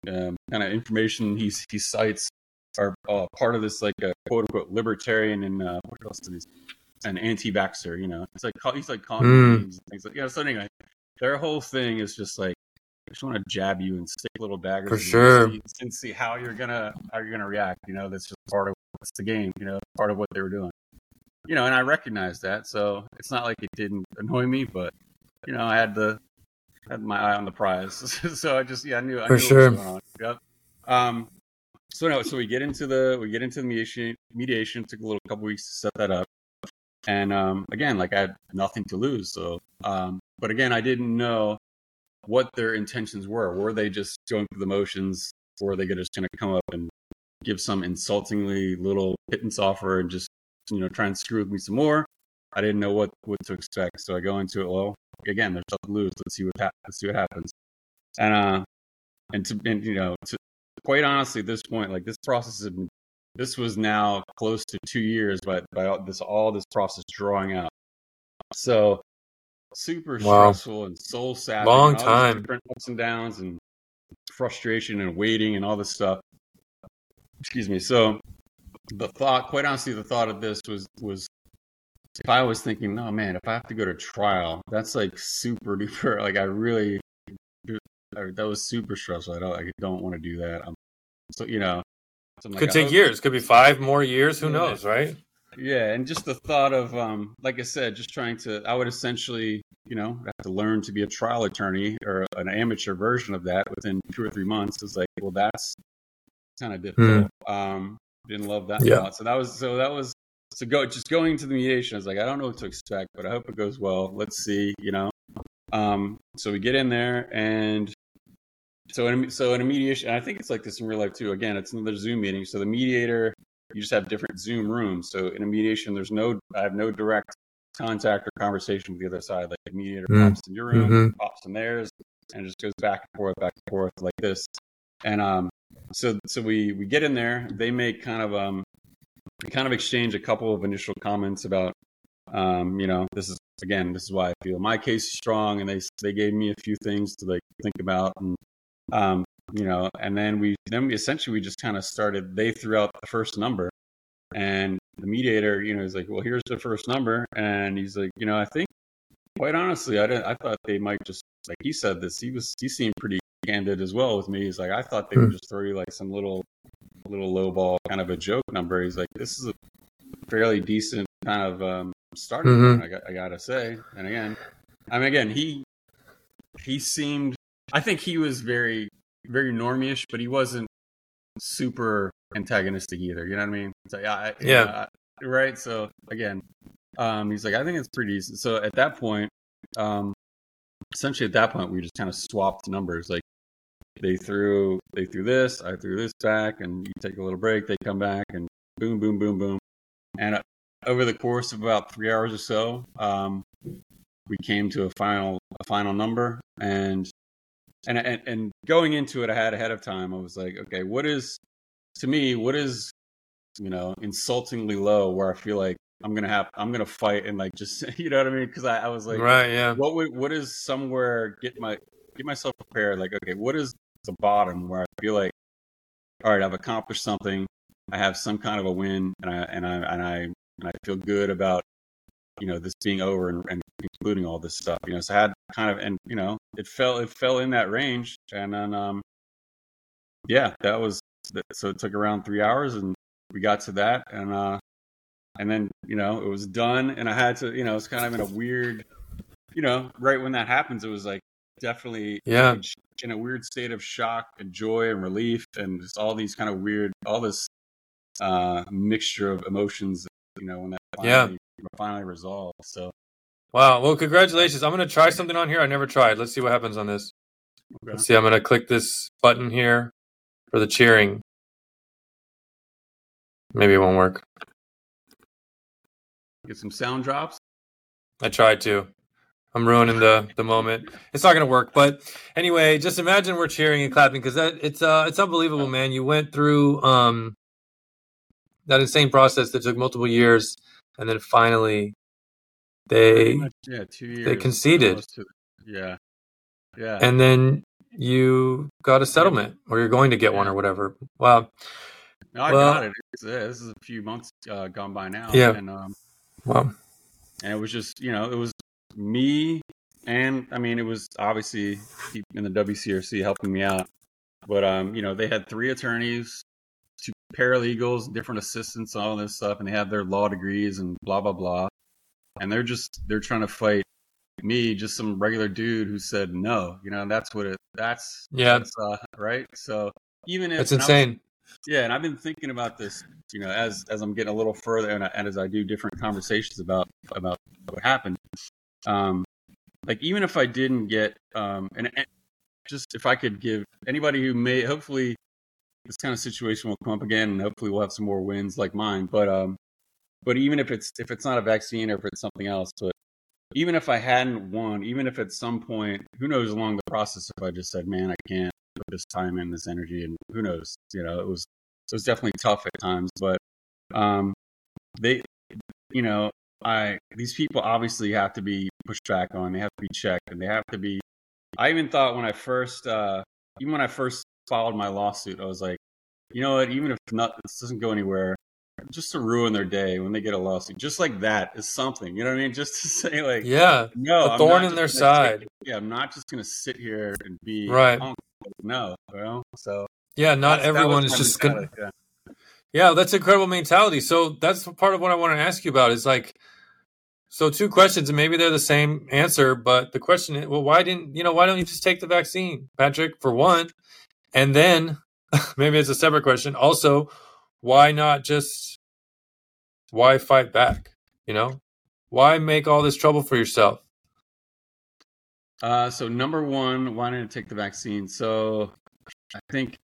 Um, kind of information he he cites are uh, part of this like a uh, quote unquote libertarian and uh, what else did he say? An anti-vaxxer, you know. It's like he's like calling mm. names and things like yeah. You know, so anyway, their whole thing is just like I just want to jab you and stick little daggers for in sure you and see how you're gonna how you're gonna react. You know, that's just part of it's the game. You know, part of what they were doing. You know, and I recognized that, so it's not like it didn't annoy me, but you know, I had the. I had my eye on the prize. So I just, yeah, I knew, I For knew sure. what was going on. Yep. Um, so no, so we get into the, we get into the mediation, mediation, took a little couple weeks to set that up. And um, again, like I had nothing to lose. So, um, but again, I didn't know what their intentions were. Were they just going through the motions or were they just going to come up and give some insultingly little pittance offer and just, you know, try and screw with me some more? I didn't know what, what to expect. So I go into it low. Again, there's nothing loose. Let's see what ha- let's see what happens. And uh, and to and, you know, to, quite honestly, at this point, like this process has been, this was now close to two years, but by, by all this all this process drawing out, so super wow. stressful and soul sapping. Long and time, different ups and downs, and frustration and waiting and all this stuff. Excuse me. So the thought, quite honestly, the thought of this was was. If I was thinking, no, man, if I have to go to trial, that's like super duper. Like I really, that was super stressful. I don't, I don't want to do that. I'm, so you know, so could like, take years. Could be five more years. Who knows, right? Yeah, and just the thought of, um, like I said, just trying to. I would essentially, you know, have to learn to be a trial attorney or an amateur version of that within two or three months. It's like, well, that's kind of difficult. Mm. Um, didn't love that yeah. a lot. So that was, so that was. So go just going to the mediation. I was like, I don't know what to expect, but I hope it goes well. Let's see, you know. Um, so we get in there, and so in, so in a mediation, and I think it's like this in real life too. Again, it's another Zoom meeting. So the mediator, you just have different Zoom rooms. So in a mediation, there's no, I have no direct contact or conversation with the other side. Like the mediator mm-hmm. pops in your room, mm-hmm. pops in theirs, and it just goes back and forth, back and forth like this. And um, so so we we get in there. They make kind of um. We kind of exchange a couple of initial comments about, um, you know, this is, again, this is why I feel my case is strong. And they, they gave me a few things to like think about and, um, you know, and then we, then we essentially, we just kind of started, they threw out the first number and the mediator, you know, is like, well, here's the first number. And he's like, you know, I think quite honestly, I didn't, I thought they might just, like he said this, he was, he seemed pretty candid as well with me. He's like, I thought they would just throw you like some little, little low ball kind of a joke number. He's like, this is a fairly decent kind of um starting mm-hmm. point, I, I gotta say. And again, I mean, again, he he seemed, I think he was very, very normie-ish, but he wasn't super antagonistic either. You know what I mean? It's like, I, yeah, know, I, right. So again, um he's like, I think it's pretty decent. So at that point, um essentially at that point, we just kind of swapped numbers. Like, They threw they threw this, I threw this back, and you take a little break, they come back, and boom, boom, boom, boom. And over the course of about three hours or so, um, we came to a final a final number. And, and and and going into it, I had ahead of time, I was like, okay, what is, to me, what is, you know, insultingly low where I feel like I'm gonna have I'm gonna fight and like just, you know what I mean? Because I, I was like, right, yeah. What would, what is somewhere get my get myself prepared? Like, okay, what is the bottom where I feel like, all right, I've accomplished something, I have some kind of a win, and I and I and I and I feel good about, you know, this being over and, and including all this stuff, you know. So I had kind of, and you know, it fell it fell in that range, and then um, yeah, that was so it took around three hours, and we got to that, and uh, And then, you know, it was done, and I had to, you know, it's kind of in a weird, you know, right when that happens, it was like definitely yeah. in a weird state of shock and joy and relief and just all these kind of weird, all this uh, mixture of emotions, you know, when that finally, yeah. finally resolved. So, wow. Well, congratulations. I'm going to try something on here I never tried. Let's see what happens on this. Okay. Let's see. I'm going to click this button here for the cheering. Maybe it won't work. Get some sound drops. I tried to. I'm ruining the, the moment. It's not going to work. But anyway, just imagine we're cheering and clapping because that it's uh it's unbelievable, man. You went through um that insane process that took multiple years, and then finally they much, yeah two years they conceded. To, yeah, yeah. And then you got a settlement, or you're going to get yeah. one, or whatever. Wow. No, I well, got it. It's, this is a few months uh, gone by now. Yeah. And, um, wow. And it was just, you know, it was me, and I mean, it was obviously in the W C R C helping me out, but um, you know, they had three attorneys, two paralegals, different assistants, all this stuff, and they have their law degrees and blah blah blah, and they're just they're trying to fight me, just some regular dude who said no, you know, and that's what it. That's yeah, that's, uh, right. So even if it's insane. Was, yeah, and I've been thinking about this, you know, as as I'm getting a little further, and, I, and as I do different conversations about about what happened. Um, like even if I didn't get, um, and, and just if I could give anybody who may, hopefully this kind of situation will come up again, and hopefully we'll have some more wins like mine. But, um, but even if it's, if it's not a vaccine or if it's something else, but even if I hadn't won, even if at some point, who knows along the process, if I just said, man, I can't put this time in, this energy, and who knows, you know, it was, it was definitely tough at times, but, um, they, you know, I, these people obviously have to be pushed back on, they have to be checked, and they have to be, I even thought when I first, uh, even when I first filed my lawsuit, I was like, you know what, even if not, this doesn't go anywhere, just to ruin their day when they get a lawsuit, just like that is something, you know what I mean? Just to say like, yeah, no, a thorn in their side. Take, yeah. I'm not just going to sit here and be, right. No, you know? So yeah, not everyone is just going to. Yeah, that's incredible mentality. So that's part of what I want to ask you about is like, so two questions, and maybe they're the same answer, but the question is, well, why didn't, you know, why don't you just take the vaccine, Patrick, for one? And then maybe it's a separate question. Also, why not just, why fight back? You know, why make all this trouble for yourself? Uh, so number one, why didn't I take the vaccine? So I think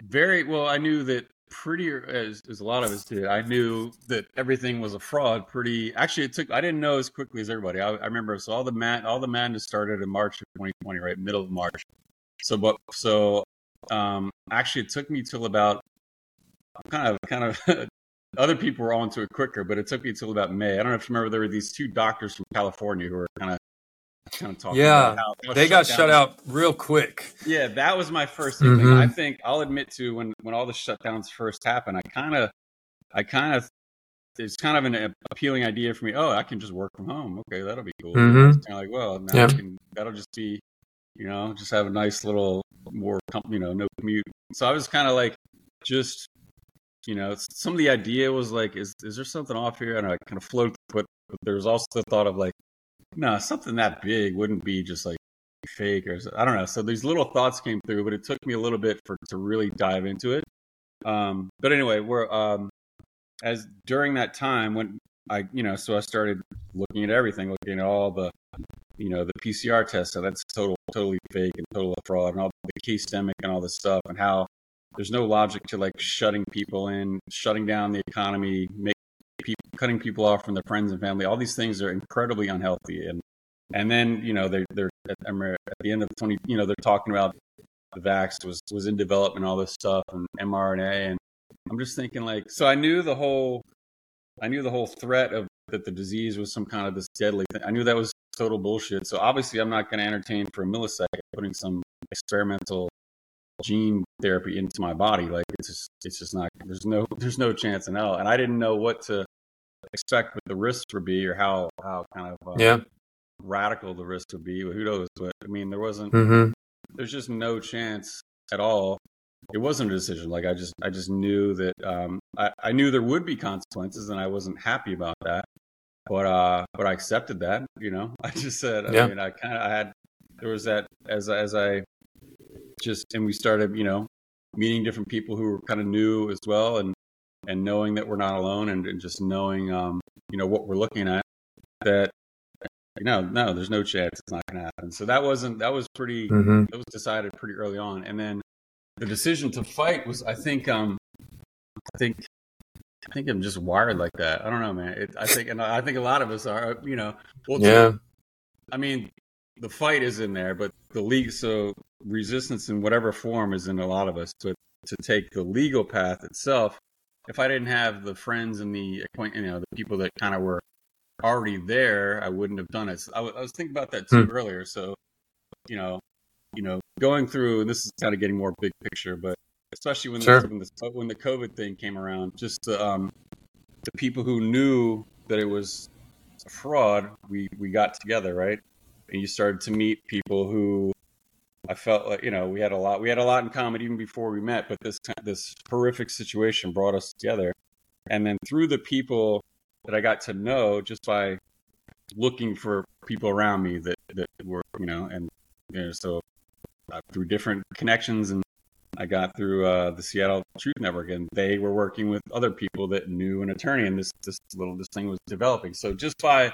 very, well, I knew that. Pretty as, as a lot of us did, I knew that everything was a fraud. Pretty actually, it took. I didn't know as quickly as everybody. I, I remember so all the mad, all the madness started in March of twenty twenty, right, middle of March. So, but so um, actually, it took me till about kind of kind of other people were onto it quicker, but it took me till about May. I don't know if you remember, there were these two doctors from California who were kind of. Kind of talking yeah, about how they shut got down. Shut out real quick. Yeah, that was my first thing. Mm-hmm. I think I'll admit to when, when all the shutdowns first happened, I kind of, I kind of, it's kind of an appealing idea for me. Oh, I can just work from home. Okay, that'll be cool. Mm-hmm. It's kind of like, well, now yeah. I can, that'll just be, you know, just have a nice little more, you know, no commute. So I was kind of like, just, you know, some of the idea was like, is is there something off here? And I kind of floated, but there was also the thought of like. No, something that big wouldn't be just like fake or I don't know. So these little thoughts came through, but it took me a little bit for to really dive into it. Um, but anyway, we're um, as during that time when I, you know, so I started looking at everything, looking at all the, you know, the P C R test. So that's total, totally fake and total fraud, and all the case stomach and all this stuff, and how there's no logic to like shutting people in, shutting down the economy, making. People, cutting people off from their friends and family, all these things are incredibly unhealthy. And and then, you know, they're, they're at, at the end of twenty, you know, they're talking about the vax was, was in development, all this stuff and M R N A. And I'm just thinking like, so I knew the whole, I knew the whole threat of that the disease was some kind of this deadly thing. I knew that was total bullshit. So obviously I'm not going to entertain for a millisecond putting some experimental gene therapy into my body. Like it's just, it's just not, there's no, there's no chance in hell. And I didn't know what to expect what the risks would be or how, how kind of uh, yeah. radical the risk would be. Who knows? But I mean, there wasn't, mm-hmm. there's just no chance at all it wasn't a decision. Like I just, I just knew that um, I, I knew there would be consequences, and I wasn't happy about that. But uh, but I accepted that. You know, I just said. I yeah. mean, I kind of I had there was that as as I just and we started, you know, meeting different people who were kind of new as well, and and knowing that we're not alone, and, and just knowing, um, you know, what we're looking at. That no, no, there's no chance it's not going to happen. So that wasn't that was pretty. Mm-hmm. That was decided pretty early on, and then. The decision to fight was, I think, um, I think, I think I'm just wired like that. I don't know, man. It, I think, and I think a lot of us are, you know, well, yeah. So, I mean, the fight is in there, but the league, so resistance in whatever form is in a lot of us, but to take the legal path itself, if I didn't have the friends and the acquaint, you know, the people that kind of were already there, I wouldn't have done it. So I, w- I was thinking about that too hmm. earlier. So, you know, you know, going through, and this is kind of getting more big picture, but especially when, sure. this, when, this, when the COVID thing came around, just the, um, the people who knew that it was a fraud, we, we got together, right? And you started to meet people who I felt like, you know, we had a lot, we had a lot in common even before we met, but this, this horrific situation brought us together. And then through the people that I got to know, just by looking for people around me that, that were, you know, and you know, so Uh, through different connections, and I got through uh, the Seattle Truth Network, and they were working with other people that knew an attorney, and this this little this thing was developing. So just by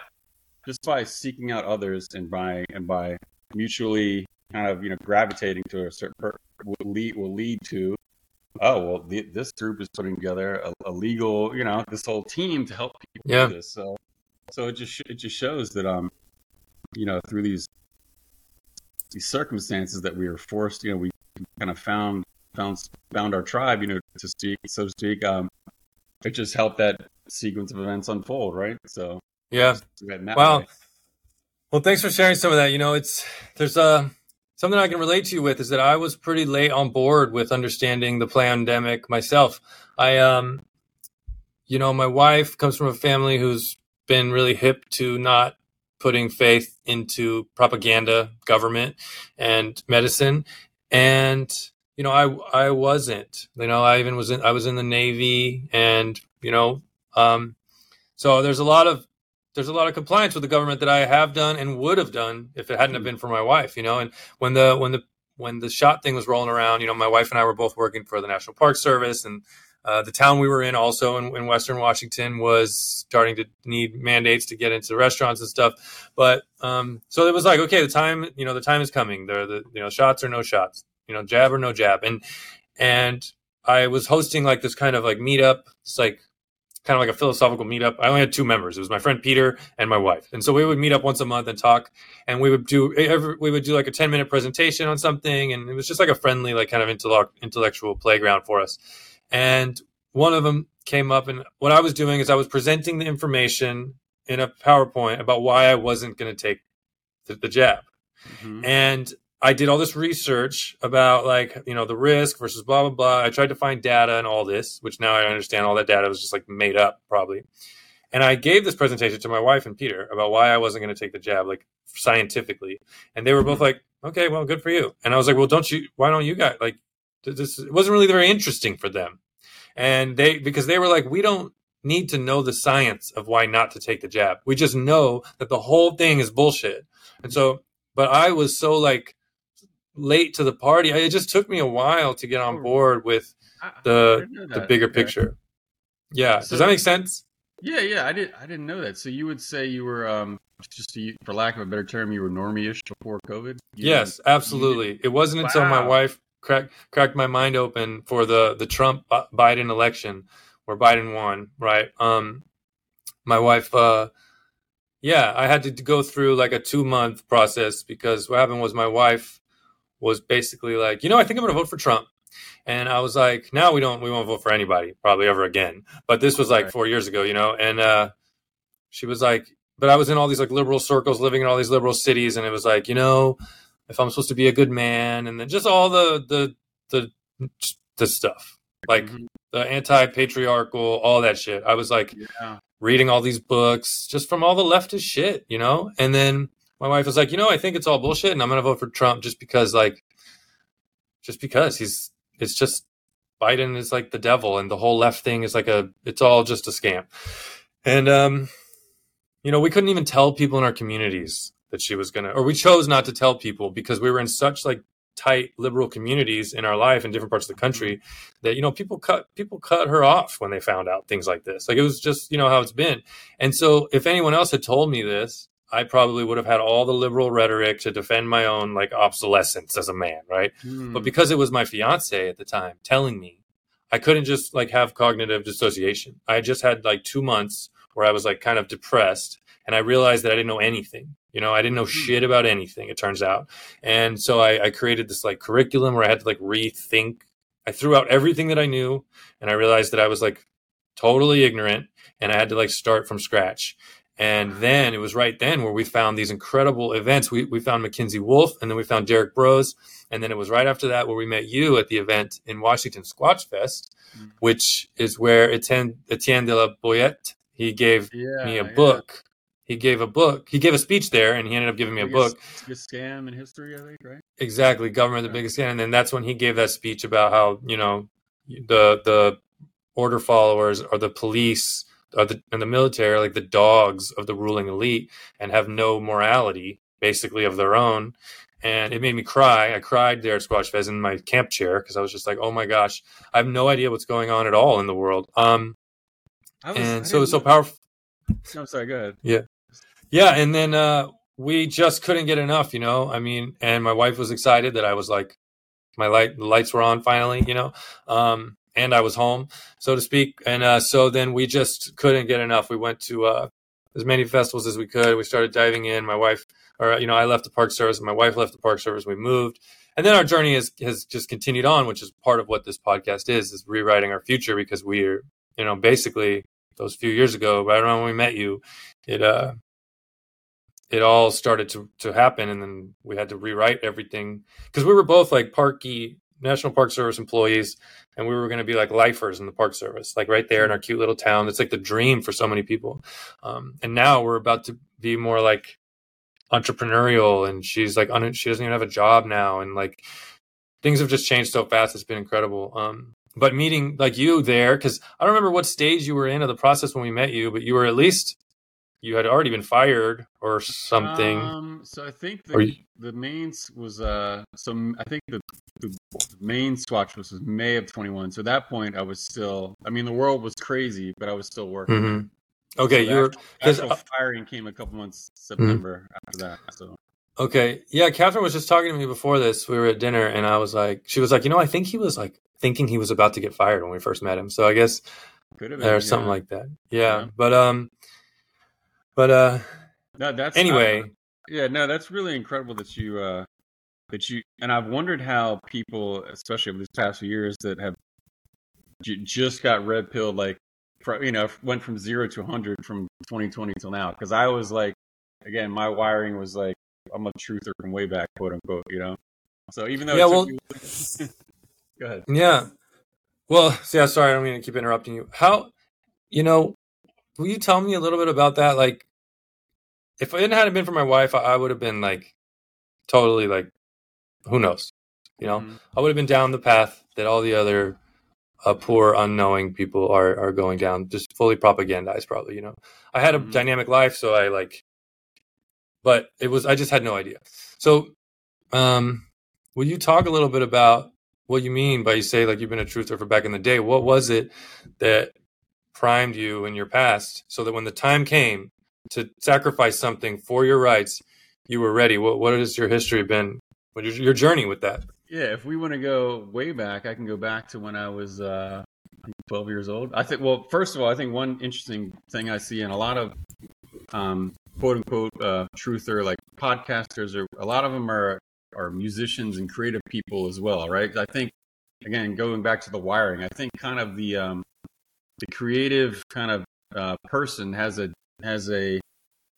just by seeking out others and by and by mutually kind of you know gravitating to a certain per- will lead will lead to oh well th- this group is putting together a, a legal you know this whole team to help people yeah. do this. So so it just it just shows that um you know through these. These circumstances that we were forced, you know, we kind of found found found our tribe, you know, to speak, so to speak. Um, it just helped that sequence of events unfold, right? So yeah, wow. Way. Well, thanks for sharing some of that. You know, it's there's uh something I can relate to you with is that I was pretty late on board with understanding the pandemic myself. I um, you know, my wife comes from a family who's been really hip to not. Putting faith into propaganda, government, and medicine, and you know, I I wasn't. You know, I even was in I was in the Navy, and you know, um, so there's a lot of there's a lot of compliance with the government that I have done and would have done if it hadn't have been for my wife. You know, and when the when the when the shot thing was rolling around, you know, my wife and I were both working for the National Park Service, and uh, the town we were in also in, in Western Washington was starting to need mandates to get into restaurants and stuff. But um, so it was like, OK, the time, you know, the time is coming. The, the you know, shots or no shots, you know, jab or no jab. And and I was hosting like this kind of like meetup. It's like kind of like a philosophical meetup. I only had two members. It was my friend Peter and my wife. And so we would meet up once a month and talk. And we would do every, we would do like a ten minute presentation on something. And it was just like a friendly, like kind of intellect, intellectual playground for us. And one of them came up, and what I was doing is I was presenting the information in a PowerPoint about why I wasn't going to take the, the jab. Mm-hmm. And I did all this research about like, you know, the risk versus blah, blah, blah. I tried to find data and all this, which now I understand all that data was just like made up probably. And I gave this presentation to my wife and Peter about why I wasn't going to take the jab, like scientifically. And they were both like, okay, well, good for you. And I was like, well, don't you, why don't you guys like, this it wasn't really very interesting for them. And they, because they were like, we don't need to know the science of why not to take the jab. We just know that the whole thing is bullshit. And so, but I was so like late to the party. It just took me a while to get on board with the the bigger picture. Yeah. So, does that make sense? Yeah. Yeah. I didn't, I didn't know that. So you would say you were, um, just to, for lack of a better term, you were normie-ish before COVID? You yes, absolutely. It wasn't until wow. my wife Crack, cracked my mind open for the, the Trump Biden election where Biden won. Right. Um, my wife. Uh, yeah, I had to go through like a two month process because what happened was my wife was basically like, you know, I think I'm going to vote for Trump. And I was like, now we don't we won't vote for anybody probably ever again. But this was like four years ago, you know, and uh, she was like, but I was in all these like liberal circles living in all these liberal cities. And it was like, you know, if I'm supposed to be a good man, and then just all the the the, the stuff, like mm-hmm. the anti-patriarchal, all that shit. I was like yeah. reading all these books just from all the leftist shit, you know? And then my wife was like, you know, I think it's all bullshit and I'm going to vote for Trump just because like, just because he's it's just Biden is like the devil, and the whole left thing is like a, it's all just a scam. And, um, you know, we couldn't even tell people in our communities that she was going to, or we chose not to tell people because we were in such like tight liberal communities in our life in different parts of the country that, you know, people cut, people cut her off when they found out things like this. Like, it was just, you know, how it's been. And so if anyone else had told me this, I probably would have had all the liberal rhetoric to defend my own like obsolescence as a man. Right. Mm. But because it was my fiance at the time telling me, I couldn't just like have cognitive dissociation. I just had like two months where I was like kind of depressed, and I realized that I didn't know anything. You know, I didn't know shit about anything, it turns out. And so I, I created this like curriculum where I had to like rethink. I threw out everything that I knew, and I realized that I was like totally ignorant, and I had to like start from scratch. And then it was right then where we found these incredible events. We we found Mackenzie Wolf, and then we found Derek Bros. And then it was right after that where we met you at the event in Washington, Squatch Fest, mm-hmm. which is where Etienne, Etienne de la Boyette, he gave yeah, me a yeah. book. He gave a book. He gave a speech there, and he ended up giving me a biggest, book. Biggest scam in history, I think, right? Exactly. Government, the yeah. biggest scam. And then that's when he gave that speech about how, you know, the the order followers are the police, Are the, and the military are like the dogs of the ruling elite and have no morality, basically, of their own. And it made me cry. I cried there at Squatch Fest in my camp chair because I was just like, oh, my gosh, I have no idea what's going on at all in the world. Um, I was, and I so it was so powerful. I'm sorry, go ahead. Yeah. Yeah. And then uh, we just couldn't get enough, you know, I mean, and my wife was excited that I was like, my light, the lights were on finally, you know. Um And I was home, so to speak. And uh, so then we just couldn't get enough. We went to uh, as many festivals as we could. We started diving in. My wife, or, you know, I left the Park Service and my wife left the Park Service. We moved. And then our journey has, has just continued on, which is part of what this podcast is, is rewriting our future, because we are, you know, basically those few years ago, right around when we met you, it uh, it all started to, to happen. And then we had to rewrite everything because we were both like parky National Park Service employees, and we were going to be like lifers in the Park Service, like right there in our cute little town. That's like the dream for so many people. Um, and now we're about to be more like entrepreneurial, and she's like, un- she doesn't even have a job now. And like things have just changed so fast. It's been incredible. Um, but meeting like you there, because I don't remember what stage you were in of the process when we met you, but you were at least, you had already been fired or something. Um, so I think the, you- the main was, uh, so I think the, the main Squatch was May of twenty-one. So at that point I was still, I mean, the world was crazy, but I was still working. Mm-hmm. Okay. So you're, because uh, firing came a couple months, September mm-hmm. after that. So. Okay. Yeah. Catherine was just talking to me before this, we were at dinner, and I was like, she was like, you know, I think he was like thinking he was about to get fired when we first met him. So I guess could have been, or yeah. something like that. Yeah. yeah. But, um, But uh, no, that's anyway. Not, yeah, no, that's really incredible that you uh, that you and I've wondered how people, especially over these past few years, that have j- just got red pilled, like, you know, went from zero to one hundred from twenty twenty till now. Because I was like, again, my wiring was like, I'm a truther from way back, quote unquote, you know. So even though yeah, well, you, go ahead. Yeah, well, yeah. Sorry, I'm going to keep interrupting you. How, you know, will you tell me a little bit about that, like? If it hadn't been for my wife, I would have been like totally like, who knows, you know, mm-hmm. I would have been down the path that all the other uh, poor, unknowing people are, are going down, just fully propagandized probably, you know. I had a mm-hmm. dynamic life, so I like, but it was, I just had no idea. So um, will you talk a little bit about what you mean by, you say like you've been a truther for back in the day? What was it that primed you in your past so that when the time came to sacrifice something for your rights, you were ready? What what has your history been? What your, your journey with that? Yeah, if we want to go way back, I can go back to when I was uh, twelve years old. I think. Well, first of all, I think one interesting thing I see in a lot of um, quote unquote uh, truther, like podcasters, or a lot of them are are musicians and creative people as well, right? I think, again, going back to the wiring, I think kind of the um, the creative kind of uh, person has a has a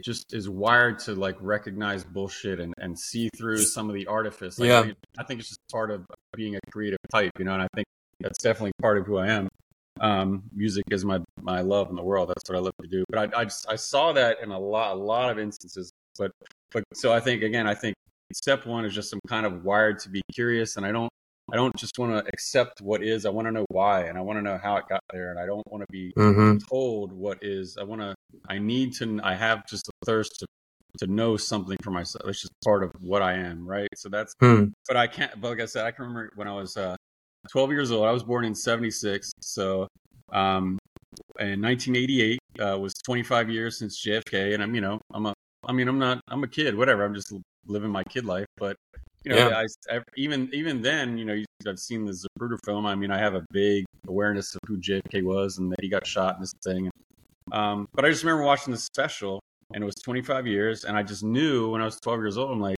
just is wired to like recognize bullshit and, and see through some of the artifice. Like, yeah. I, mean, I think it's just part of being a creative type, you know, and I think that's definitely part of who I am. Um, music is my, my love in the world. That's what I love to do. But I, I, just, I saw that in a lot, a lot of instances, but, but so I think, again, I think step one is just some kind of wired to be curious. And I don't, I don't just want to accept what is. I want to know why, and I want to know how it got there, and I don't want to be mm-hmm. told what is. I want to, I need to, I have just the thirst to to know something for myself. It's just part of what I am, right? So that's, hmm. but I can't, but like I said, I can remember when I was uh, twelve years old, I was born in seventy-six. So um, in nineteen eighty-eight uh, was twenty-five years since J F K. And I'm, you know, I'm a, I mean, I'm not, I'm a kid, whatever. I'm just living my kid life. But, you know, yeah. I, I, even, even then, you know, I've seen the Zapruder film. I mean, I have a big awareness of who J F K was and that he got shot in this thing. Um, but I just remember watching this special. And it was twenty-five years, and I just knew when I was twelve years old, I'm like,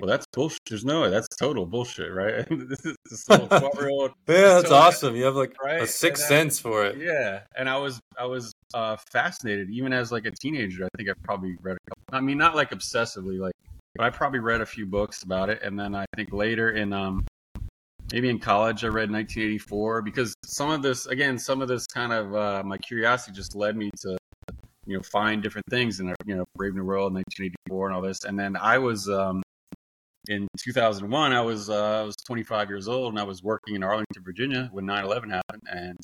well, that's bullshit. There's no way. That's total bullshit, right? This is this little twelve-year-old. Yeah, that's awesome. You have like right? a sixth sense for it. Yeah, and I was I was uh, fascinated, even as like a teenager. I think I probably read a couple. I mean, not like obsessively, like, but I probably read a few books about it. And then I think later in um, maybe in college, I read nineteen eighty-four because some of this, again, some of this kind of uh, my curiosity just led me to, you know, find different things in, you know, Brave New World, nineteen eighty-four and all this. And then I was, um, in two thousand one, I was, uh, I was twenty-five years old and I was working in Arlington, Virginia when nine eleven happened. And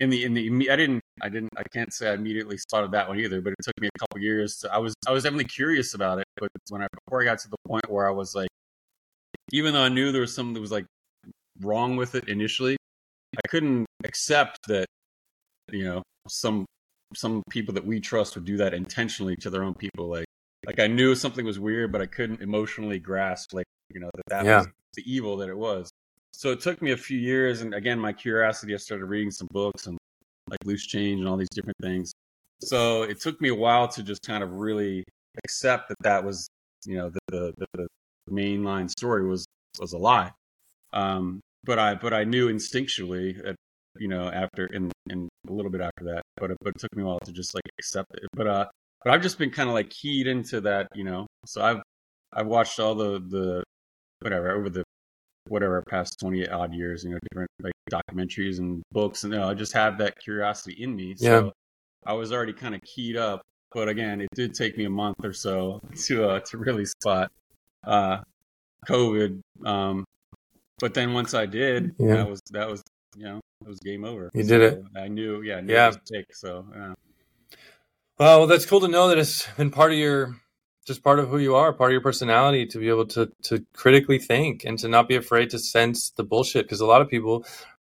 in the, in the, I didn't, I didn't, I can't say I immediately spotted that one either, but it took me a couple of years. So I was, I was definitely curious about it. But when I, before I got to the point where I was like, even though I knew there was something that was like wrong with it initially, I couldn't accept that, you know, some, some people that we trust would do that intentionally to their own people. Like, like I knew something was weird, but I couldn't emotionally grasp, like, you know, that that yeah. was the evil that it was. So it took me a few years. And again, my curiosity, I started reading some books and like Loose Change and all these different things. So it took me a while to just kind of really accept that that was, you know, the, the, the, the mainline story was, was a lie. Um, but I, but I knew instinctually at, you know, after, and, and a little bit after that, but it, but it took me a while to just like accept it. But, uh, but I've just been kind of like keyed into that, you know, so I've, I've watched all the, the, whatever, over the, whatever past twenty odd years, you know, different like documentaries and books. And you know, I just have that curiosity in me. So yeah. I was already kind of keyed up, but again, it did take me a month or so to, uh, to really spot, uh, COVID. Um, but then once I did, yeah. that was, that was, you know, it was game over. You did it. I knew, yeah, I knew yeah. it was a tick, so, yeah. Well, well, that's cool to know that it's been part of your, just part of who you are, part of your personality, to be able to to critically think and to not be afraid to sense the bullshit. Because a lot of people,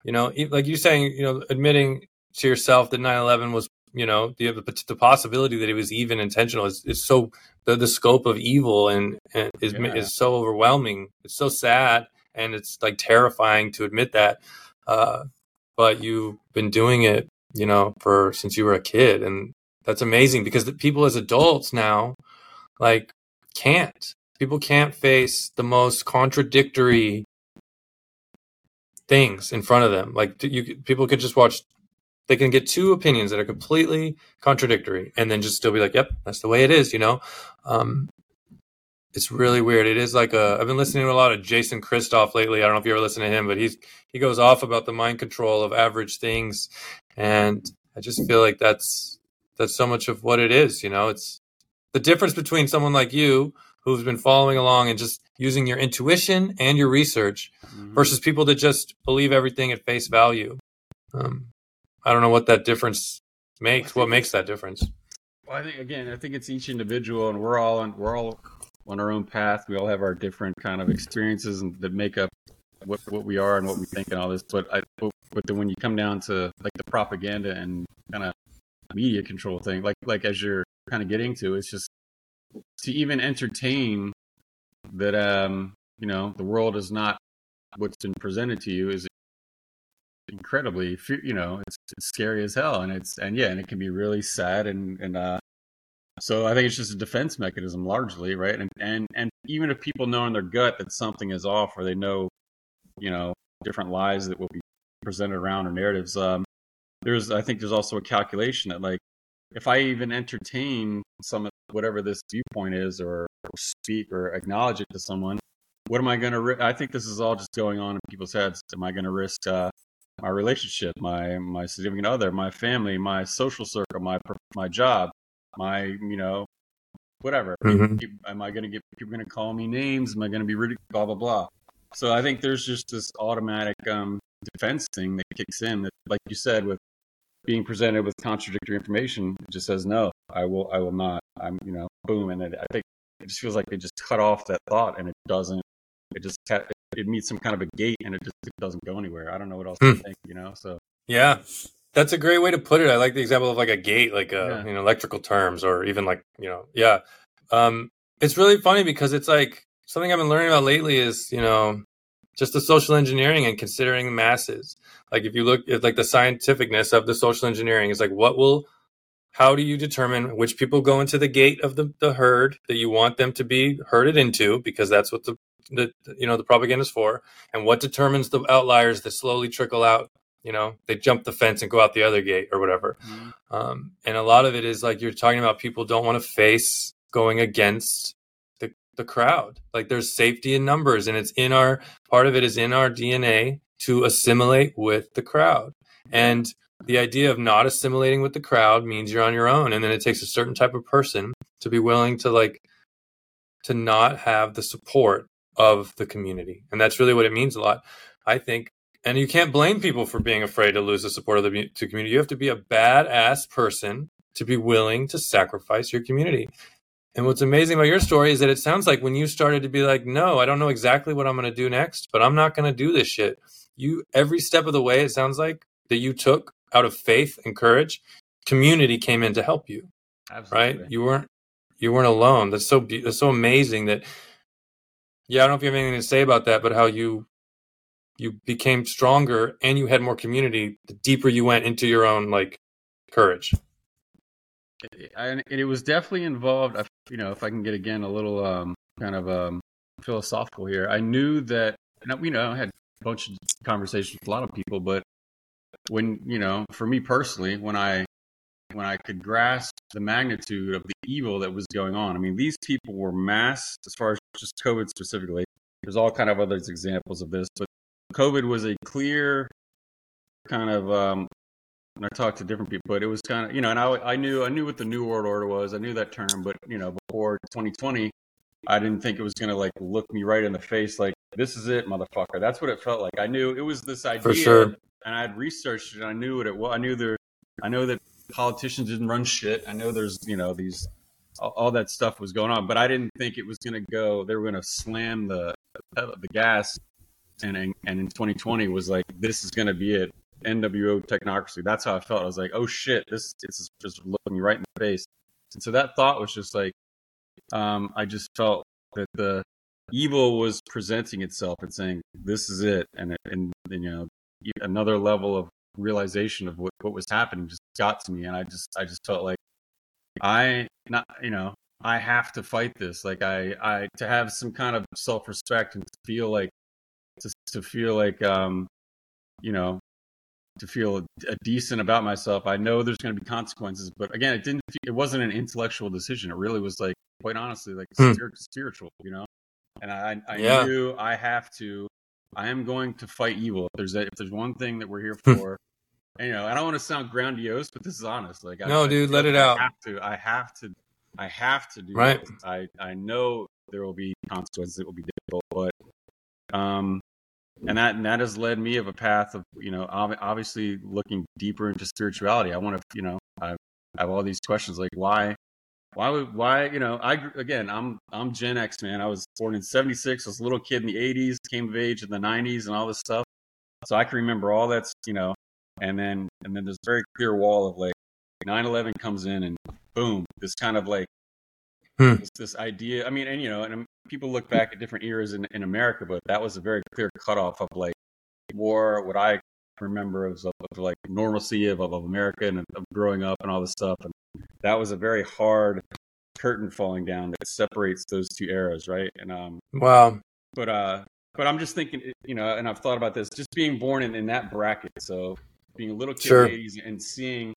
you know, like you're saying, you know, admitting to yourself that nine eleven was, you know, the the possibility that it was even intentional is, is so, the, the scope of evil and, and is yeah. is so overwhelming. It's so sad, and it's like terrifying to admit that. Uh, but you've been doing it, you know, for, since you were a kid. And that's amazing, because the people as adults now, like, can't, people can't face the most contradictory things in front of them. Like, you, people could just watch, they can get two opinions that are completely contradictory and then just still be like, yep, that's the way it is, you know? Um, It's really weird. It is like a, I've been listening to a lot of Jason Christoph lately. I don't know if you ever listen to him, but he's, he goes off about the mind control of average things. And I just feel like that's, that's so much of what it is. You know, it's the difference between someone like you who's been following along and just using your intuition and your research mm-hmm. versus people that just believe everything at face value. Um, I don't know what that difference makes, what makes that difference. Well, I think, again, I think it's each individual, and we're all, and we're all, on our own path. We all have our different kind of experiences and that make up what what we are and what we think and all this. But I, but then when you come down to like the propaganda and kind of media control thing, like, like as you're kind of getting to, it's just to even entertain that, um, you know, the world is not what's been presented to you is incredibly, you know, it's, it's scary as hell. And it's, and yeah, and it can be really sad and, and, uh, so I think it's just a defense mechanism largely, right? And, and and even if people know in their gut that something is off, or they know, you know, different lies that will be presented around or narratives, um, there's, I think there's also a calculation that, like, if I even entertain some whatever this viewpoint is, or, or speak or acknowledge it to someone, what am I going to? Ri- I think this is all just going on in people's heads. Am I going to risk uh, my relationship, my my significant other, my family, my social circle, my my job? My, you know, whatever. Mm-hmm. Am I going to get people going to call me names? Am I going to be ridiculed? Blah blah blah. So I think there's just this automatic um, defense thing that kicks in that, like you said, with being presented with contradictory information, it just says, no, I will, I will not. I'm, you know, boom. And it, I think it just feels like they just cut off that thought, and it doesn't, it just, it meets some kind of a gate, and it just it doesn't go anywhere. I don't know what else hmm. to think, you know? So, yeah, that's a great way to put it. I like the example of like a gate, like a, yeah. you know, electrical terms, or even like, you know, yeah. Um, it's really funny because it's like something I've been learning about lately is, you know, just the social engineering and considering the masses. Like if you look at like the scientificness of the social engineering, it's like, what will, how do you determine which people go into the gate of the, the herd that you want them to be herded into? Because that's what the, the, you know, the propaganda is for. And what determines the outliers that slowly trickle out, you know, they jump the fence and go out the other gate or whatever. Mm-hmm. Um, and a lot of it is like, you're talking about people don't want to face going against the, the crowd. Like there's safety in numbers, and it's in our, part of it is in our D N A to assimilate with the crowd. And the idea of not assimilating with the crowd means you're on your own. And then it takes a certain type of person to be willing to like, to not have the support of the community. And that's really what it means a lot, I think. And you can't blame people for being afraid to lose the support of the to community. You have to be a badass person to be willing to sacrifice your community. And what's amazing about your story is that it sounds like when you started to be like, no, I don't know exactly what I'm going to do next, but I'm not going to do this shit. You, every step of the way, it sounds like that you took out of faith and courage, community came in to help you. Absolutely. Right? You weren't, you weren't alone. That's so, that's so amazing that, yeah, I don't know if you have anything to say about that, but how you, you became stronger and you had more community the deeper you went into your own like courage. And it was definitely involved, you know, if I can get again a little um, kind of um, philosophical here. I knew that, and you know, I had a bunch of conversations with a lot of people, but when, you know, for me personally, when I when I could grasp the magnitude of the evil that was going on, I mean, these people were mass, as far as just COVID specifically. There's all kind of other examples of this, but COVID was a clear kind of. Um, And I talked to different people, but it was kind of, you know, and I, I knew, I knew what the New World Order was. I knew that term, but you know, before twenty twenty, I didn't think it was going to like look me right in the face. Like, this is it, motherfucker. That's what it felt like. I knew it was this idea. For sure. And I had researched it. And I knew what it was. I knew there, I know that politicians didn't run shit. I know there's, you know, these, all, all that stuff was going on, but I didn't think it was going to go, they were going to slam the, the gas. And, and in twenty twenty was like, this is going to be it. N W O technocracy. That's how I felt. I was like, oh shit, this, this is just looking me right in the face. And so that thought was just like, um, I just felt that the evil was presenting itself and saying, this is it. And, and, and you know, another level of realization of what, what was happening just got to me. And I just, I just felt like I, not, you know, I have to fight this. Like I, I, to have some kind of self-respect and to feel like, to, to feel like, um, you know, to feel decent about myself. I know there's going to be consequences, but again, it didn't, it wasn't an intellectual decision. It really was like, quite honestly, like hmm. spiritual, you know? And I, I yeah. knew I have to, I am going to fight evil. If there's a, if there's one thing that we're here for, and, you know, I don't want to sound grandiose, but this is honest. Like, no, I, dude, I, let I, it I out. Have to, I have to, I have to do right. This. I, I know there will be consequences. It will be difficult, but, um, And that and that has led me of a path of, you know, ob- obviously looking deeper into spirituality. I want to, you know, I, I have all these questions like why, why would, why, you know, I, again, I'm, I'm Gen X, man. I was born in seventy-six, I was a little kid in the eighties, came of age in the nineties and all this stuff. So I can remember all that, you know, and then, and then there's a very clear wall of like nine eleven comes in and boom, this kind of like, hmm. this, this idea. I mean, and, you know, and I'm, people look back at different eras in, in America, but that was a very clear cutoff of like war. What I remember was of, of like normalcy of, of America and of growing up and all this stuff. And that was a very hard curtain falling down that separates those two eras. Right. And, um, wow. But, uh, but I'm just thinking, you know, and I've thought about this, just being born in, in that bracket. So being a little kid sure. in the eighties and seeing,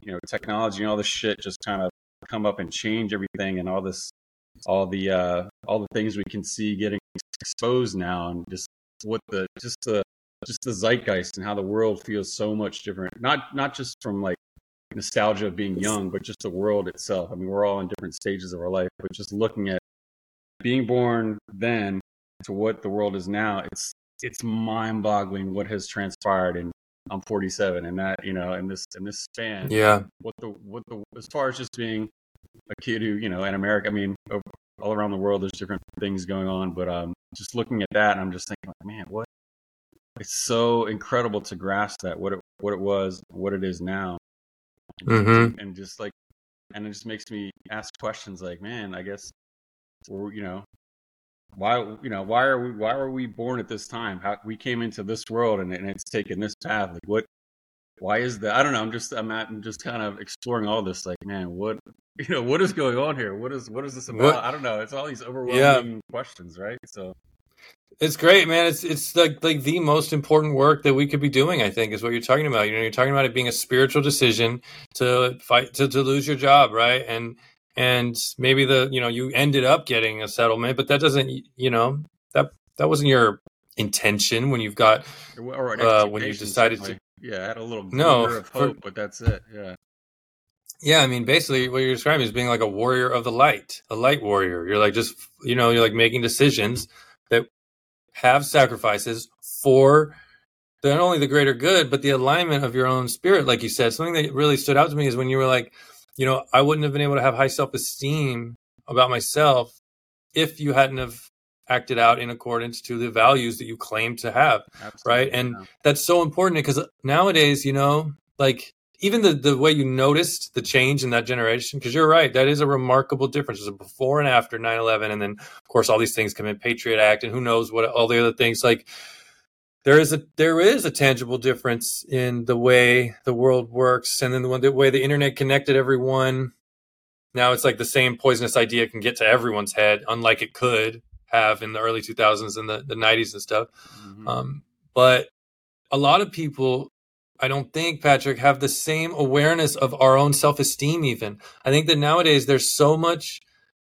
you know, technology and all this shit just kind of come up and change everything and all this, all the uh all the things we can see getting exposed now, and just what the just the just the zeitgeist and how the world feels so much different, not not just from like nostalgia of being young, but just the world itself. I mean, we're all in different stages of our life, but just looking at being born then to what the world is now, it's it's mind-boggling what has transpired. And I'm forty-seven, and that, you know, in this in this span, yeah, what the what the as far as just being a kid who, you know, in America, I mean, over, all around the world, there's different things going on, but um, just looking at that, and I'm just thinking, like, man, what? It's so incredible to grasp that what it what it was, what it is now, mm-hmm. and just like, and it just makes me ask questions like, man, I guess, or you know. Why, you know, why are we, why were we born at this time? How we came into this world and, and it's taken this path. Like what, why is that? I don't know. I'm just, I'm, at, I'm just kind of exploring all this. Like, man, what, you know, what is going on here? What is, what is this about? What? I don't know. It's all these overwhelming yeah. questions, right? So it's great, man. It's, it's like, like the most important work that we could be doing, I think, is what you're talking about. You know, you're talking about it being a spiritual decision to fight, to, to lose your job. Right. And, And maybe the, you know, you ended up getting a settlement, but that doesn't, you know, that, that wasn't your intention when you've got, or uh, when you decided to, yeah, I had a little no, of hope, for, but that's it. Yeah. Yeah. I mean, basically what you're describing is being like a warrior of the light, a light warrior. You're like, just, you know, you're like making decisions that have sacrifices for not only the greater good, but the alignment of your own spirit. Like you said, something that really stood out to me is when you were like, you know, I wouldn't have been able to have high self-esteem about myself if you hadn't have acted out in accordance to the values that you claim to have. Absolutely. Right. And yeah. that's so important because nowadays, you know, like even the, the way you noticed the change in that generation, because you're right, that is a remarkable difference. There's a before and after nine eleven. And then, of course, all these things come in, Patriot Act and who knows what all the other things like. There is a there is a tangible difference in the way the world works, and then the, one, the way the internet connected everyone. Now it's like the same poisonous idea can get to everyone's head, unlike it could have in the early two thousands and the, the nineties and stuff. Mm-hmm. Um, but a lot of people, I don't think, Patrick, have the same awareness of our own self-esteem even. I think that nowadays there's so much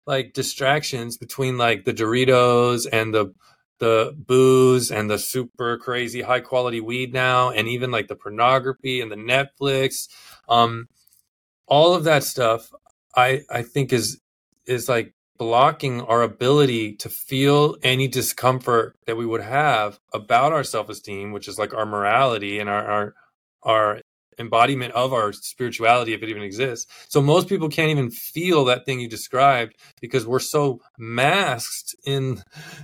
like distractions between like the Doritos and the the booze and the super crazy high quality weed now, and even like the pornography and the Netflix, um, all of that stuff, I, I think is, is like blocking our ability to feel any discomfort that we would have about our self-esteem, which is like our morality and our, our, our embodiment of our spirituality, if it even exists. So most people can't even feel that thing you described because we're so masked in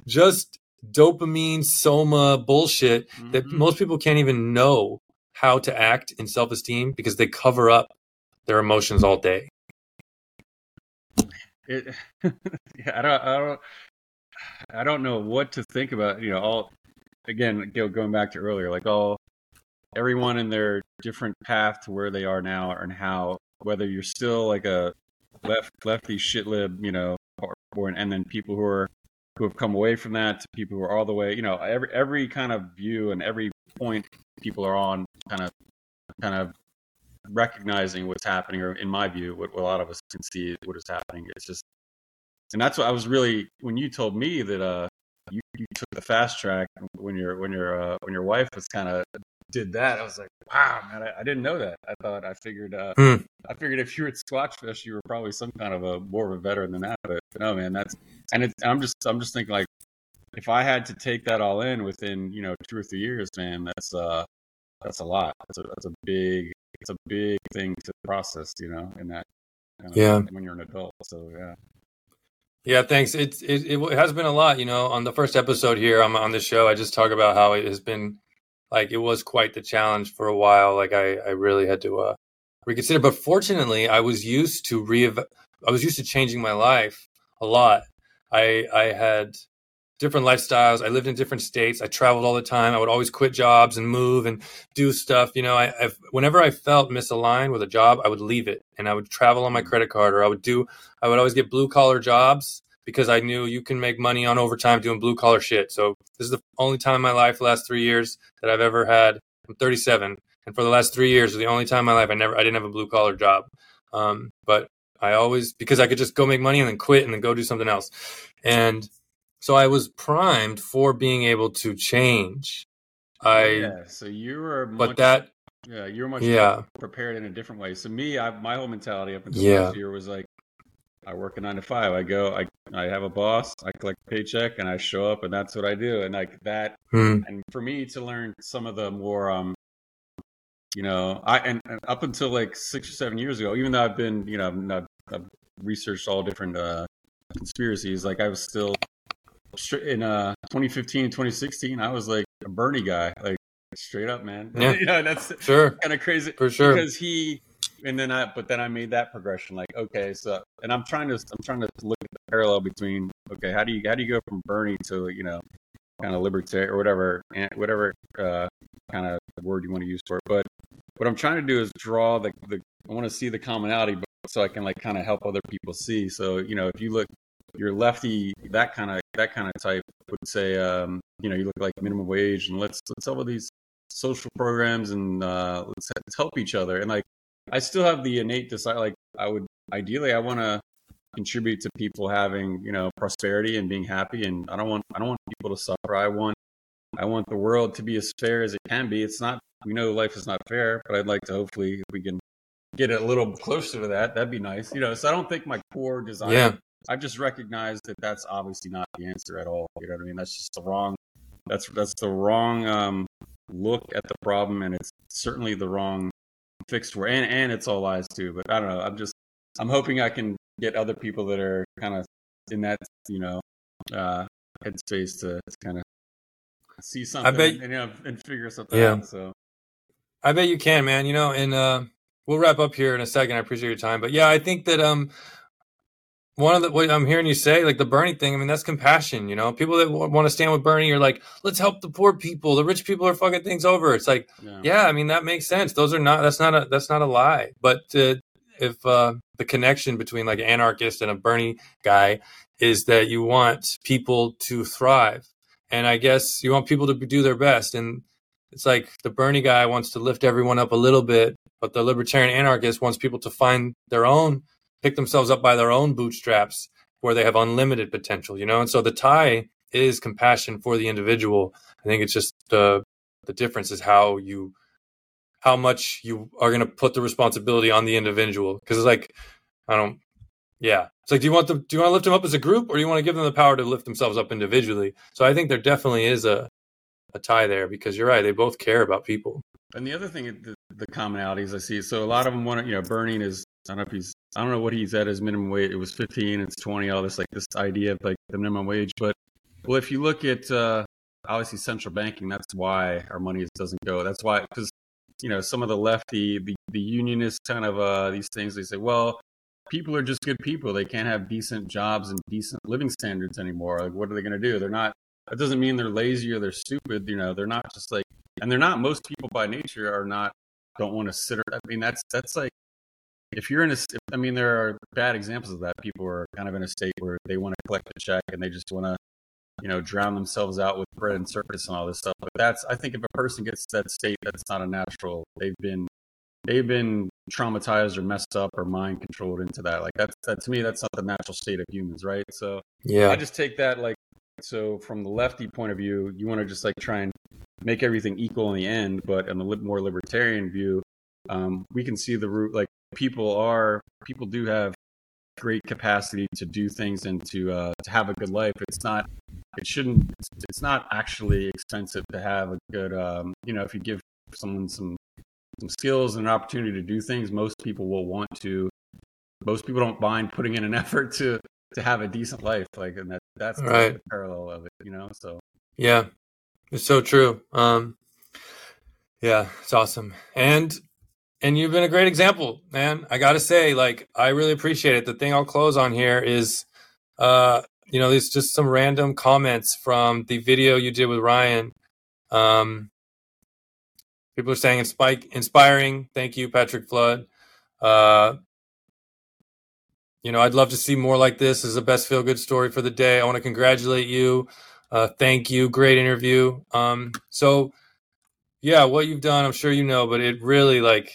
just dopamine soma bullshit mm-hmm. that most people can't even know how to act in self-esteem because they cover up their emotions all day. It, yeah, I don't, I don't, I don't know what to think about. You know, all again, going back to earlier, like all everyone in their different path to where they are now, and how whether you're still like a left lefty shit lib, you know, or, or and then people who are. who have come away from that to people who are all the way, you know, every, every kind of view and every point people are on kind of, kind of recognizing what's happening, or in my view, what, what a lot of us can see what is happening. It's just, and that's what I was really, when you told me that, uh, you, you took the fast track when your, when your, uh, when your wife was kind of did that, I was like, wow, man, I, I didn't know that. I thought I figured, uh, mm. I figured if you were at Squatch Fest, you were probably some kind of a more of a veteran than that. But no, man, that's, and it's, I'm just, I'm just thinking like, if I had to take that all in within, you know, two or three years, man, that's, uh, that's a lot. That's a, that's a big, it's a big thing to process, you know, in that, you know, yeah. when you're an adult. So, yeah. Yeah, thanks. It's, it, it has been a lot, you know, on the first episode here on, on the show, I just talk about how it has been, like it was quite the challenge for a while. Like I, I really had to uh, reconsider. But fortunately, I was used to re. I was used to changing my life a lot. I I had different lifestyles. I lived in different states. I traveled all the time. I would always quit jobs and move and do stuff. You know, I I've, whenever I felt misaligned with a job, I would leave it and I would travel on my credit card, or I would do. I would always get blue collar jobs. Because I knew you can make money on overtime doing blue collar shit. So this is the only time in my life, the last three years that I've ever had. I'm thirty-seven, and for the last three years, the only time in my life I never, I didn't have a blue collar job. Um, but I always, because I could just go make money and then quit and then go do something else. And so I was primed for being able to change. I yeah. So you were, much, but that yeah, you were much yeah. prepared in a different way. So me, I, my whole mentality up until yeah. last year was like. I work a nine to five. I go, I I have a boss, I collect a paycheck, and I show up, and that's what I do. And like that, mm. and for me to learn some of the more, um, you know, I and, and up until like six or seven years ago, even though I've been, you know, I've, I've researched all different uh, conspiracies, like I was still in uh, twenty fifteen, twenty sixteen, I was like a Bernie guy, like straight up, man. Yeah, you know, that's sure. kind of crazy for sure because he. And then I, but then I made that progression. Like, okay, so, and I'm trying to, I'm trying to look at the parallel between, okay, how do you, how do you go from Bernie to, you know, kind of libertarian or whatever, and whatever uh, kind of word you want to use for it. But what I'm trying to do is draw the, the I want to see the commonality, but so I can like kind of help other people see. So, you know, if you look, you're lefty, that kind of, that kind of type would say, um, you know, you look like minimum wage and let's, let's help with these social programs and uh, let's, let's help each other. And like, I still have the innate desire, like I would, ideally, I want to contribute to people having, you know, prosperity and being happy. And I don't want, I don't want people to suffer. I want, I want the world to be as fair as it can be. It's not, we know life is not fair, but I'd like to, hopefully, if we can get a little closer to that, that'd be nice. You know, so I don't think my core desire, yeah. I've just recognized that that's obviously not the answer at all. You know what I mean? That's just the wrong, that's, that's the wrong um, look at the problem. And it's certainly the wrong fixed word, and and it's all lies too. But I don't know. I'm just I'm hoping I can get other people that are kind of in that, you know, uh, headspace to kind of see something I bet, and, you know, and figure something yeah. out. So I bet you can, man. You know, and uh, we'll wrap up here in a second. I appreciate your time, but yeah, I think that um one of the what I'm hearing you say, like the Bernie thing. I mean, that's compassion. You know, people that w- want to stand with Bernie are like, let's help the poor people. The rich people are fucking things over. It's like. Yeah. yeah, I mean, that makes sense. Those are not, that's not a, that's not a lie. But uh, if uh, the connection between like an anarchist and a Bernie guy is that you want people to thrive. And I guess you want people to do their best. And it's like the Bernie guy wants to lift everyone up a little bit, but the libertarian anarchist wants people to find their own, pick themselves up by their own bootstraps where they have unlimited potential, you know? And so the tie is compassion for the individual. I think it's just the, the difference is how you, how much you are going to put the responsibility on the individual. Cause it's like, I don't, yeah. It's like, do you want them, do you want to lift them up as a group, or do you want to give them the power to lift themselves up individually? So I think there definitely is a, a tie there, because you're right. They both care about people. And the other thing, the, the commonalities I see. So a lot of them want to, you know, Bernie is, I don't know if he's, I don't know what he's at his minimum wage. It was fifteen, it's twenty, all this, like this idea of like the minimum wage. But well, if you look at uh, obviously central banking, that's why our money doesn't go. That's why, because, you know, some of the lefty, the, the unionist kind of uh, these things, they say, well, people are just good people. They can't have decent jobs and decent living standards anymore. Like, what are they going to do? They're not, that doesn't mean they're lazy or they're stupid. You know, they're not just like, and they're not, most people by nature are not, don't want to sit. I mean, that's, that's like, if you're in a, I mean, there are bad examples of that. People are kind of in a state where they want to collect a check and they just want to, you know, drown themselves out with bread and circus and all this stuff. But that's, I think if a person gets to that state, that's not a natural. They've been, they've been traumatized or messed up or mind controlled into that. Like that's, that to me, that's not the natural state of humans, right? So yeah, I just take that like, so from the lefty point of view, you want to just like try and make everything equal in the end. But in the more libertarian view, um, we can see the root, like, people are people do have great capacity to do things and to uh to have a good life. It's not it shouldn't it's, it's not actually expensive to have a good um you know, if you give someone some some skills and an opportunity to do things, most people will want to most people don't mind putting in an effort to to have a decent life, like, and that that's right. The parallel of it, you know. So yeah, it's so true. Um yeah, it's awesome. And And you've been a great example, man. I got to say, like, I really appreciate it. The thing I'll close on here is, uh, you know, there's just some random comments from the video you did with Ryan. Um, people are saying insp- inspiring. Thank you, Patrick Flood. Uh, you know, I'd love to see more like this. This is the best feel-good story for the day. I want to congratulate you. Uh, thank you. Great interview. Um, so, yeah, what you've done, I'm sure you know, but it really, like,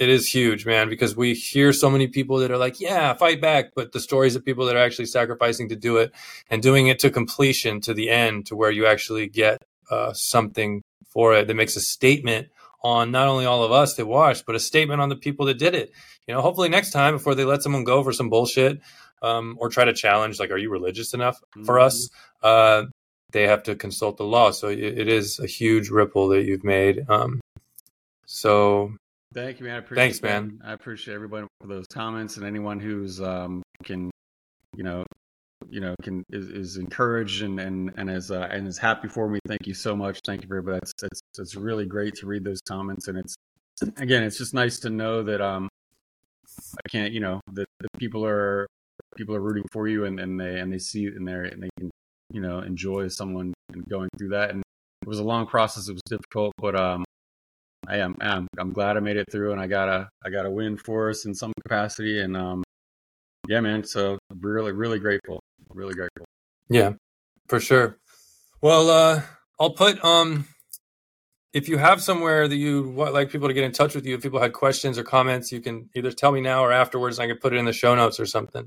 it is huge, man, because we hear so many people that are like, yeah, fight back. But the stories of people that are actually sacrificing to do it and doing it to completion, to the end, to where you actually get uh, something for it that makes a statement on not only all of us that watched, but a statement on the people that did it. You know, hopefully next time before they let someone go for some bullshit, um, or try to challenge, like, are you religious enough for mm-hmm. us? Uh, they have to consult the law. So it, it is a huge ripple that you've made. Um, so thank you, man. I appreciate thanks, man. I appreciate everybody for those comments, and anyone who's um, can, you know, you know, can is, is encouraged and and and is uh, and is happy for me. Thank you so much. Thank you very much. It's, it's it's really great to read those comments, and it's again, it's just nice to know that um, I can't, you know, that the people are people are rooting for you, and, and they and they see it in there, and they can, you know, enjoy someone going through that. And it was a long process. It was difficult, but um, I am I'm, I'm glad I made it through, and I got a I got a win for us in some capacity, and um, yeah, man. So really, really grateful. Really grateful. Yeah, for sure. Well, uh, I'll put, um, if you have somewhere that you would like people to get in touch with you, if people had questions or comments, you can either tell me now or afterwards, and I can put it in the show notes or something.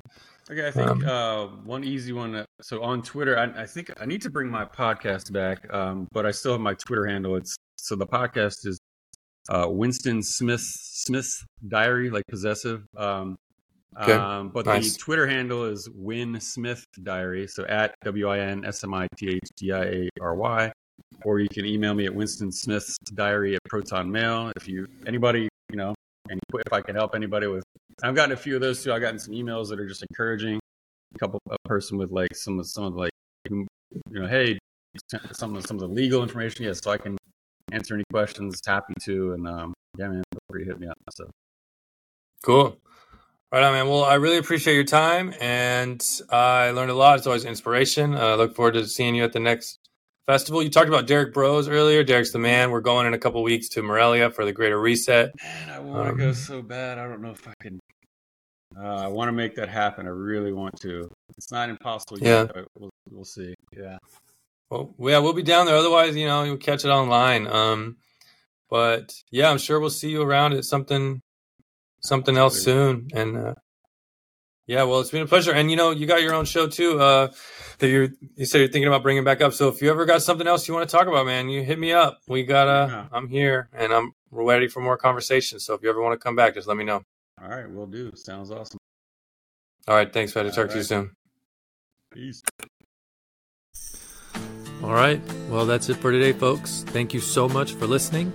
Okay. I think, um, uh, one easy one. So on Twitter, I, I think I need to bring my podcast back. Um, but I still have my Twitter handle. It's so the podcast is, uh, Winston Smith's Smith's Diary, like possessive, um, Okay. Um, but nice. The Twitter handle is Win Smith Diary, so at W I N S M I T H D I A R Y, or you can email me at Winston Smith's Diary at Proton Mail. If you anybody, you know, and if I can help anybody with, I've gotten a few of those too. I've gotten some emails that are just encouraging. A couple, a person with like some some of like, you know, hey, some of some of the legal information. Yes, yeah, so I can answer any questions. Happy to, and um, yeah, man, feel free to hit me up. So cool. Right on, man. Well, I really appreciate your time, and uh, I learned a lot. It's always inspiration. I uh, look forward to seeing you at the next festival. You talked about Derek Bros earlier. Derek's the man. We're going in a couple weeks to Morelia for the Greater Reset. Man, I want to um, go so bad. I don't know if I can. Uh, I want to make that happen. I really want to. It's not impossible yet. Yeah. We'll, we'll see. Yeah. Well, yeah, we'll be down there. Otherwise, you know, you'll catch it online. Um, but yeah, I'm sure we'll see you around at something. Something else soon. And uh, yeah, well, it's been a pleasure. And, you know, you got your own show, too, uh, that you're, you said you're thinking about bringing back up. So if you ever got something else you want to talk about, man, you hit me up. We got to yeah. I'm here, and I'm ready for more conversations. So if you ever want to come back, just let me know. All right. Will do. Sounds awesome. All right. Thanks, Patrick. Talk right. to you soon. Peace. All right. Well, that's it for today, folks. Thank you so much for listening.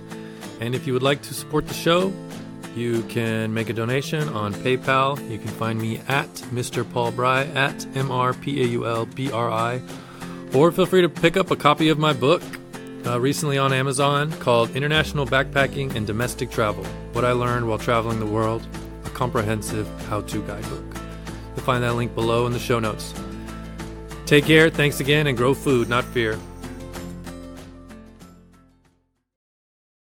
And if you would like to support the show, you can make a donation on PayPal. You can find me at Mister Paul Bry, at M R P A U L B R I. Or feel free to pick up a copy of my book uh, recently on Amazon called International Backpacking and Domestic Travel, What I Learned While Traveling the World, a comprehensive how-to guidebook. You'll find that link below in the show notes. Take care, thanks again, and grow food, not fear.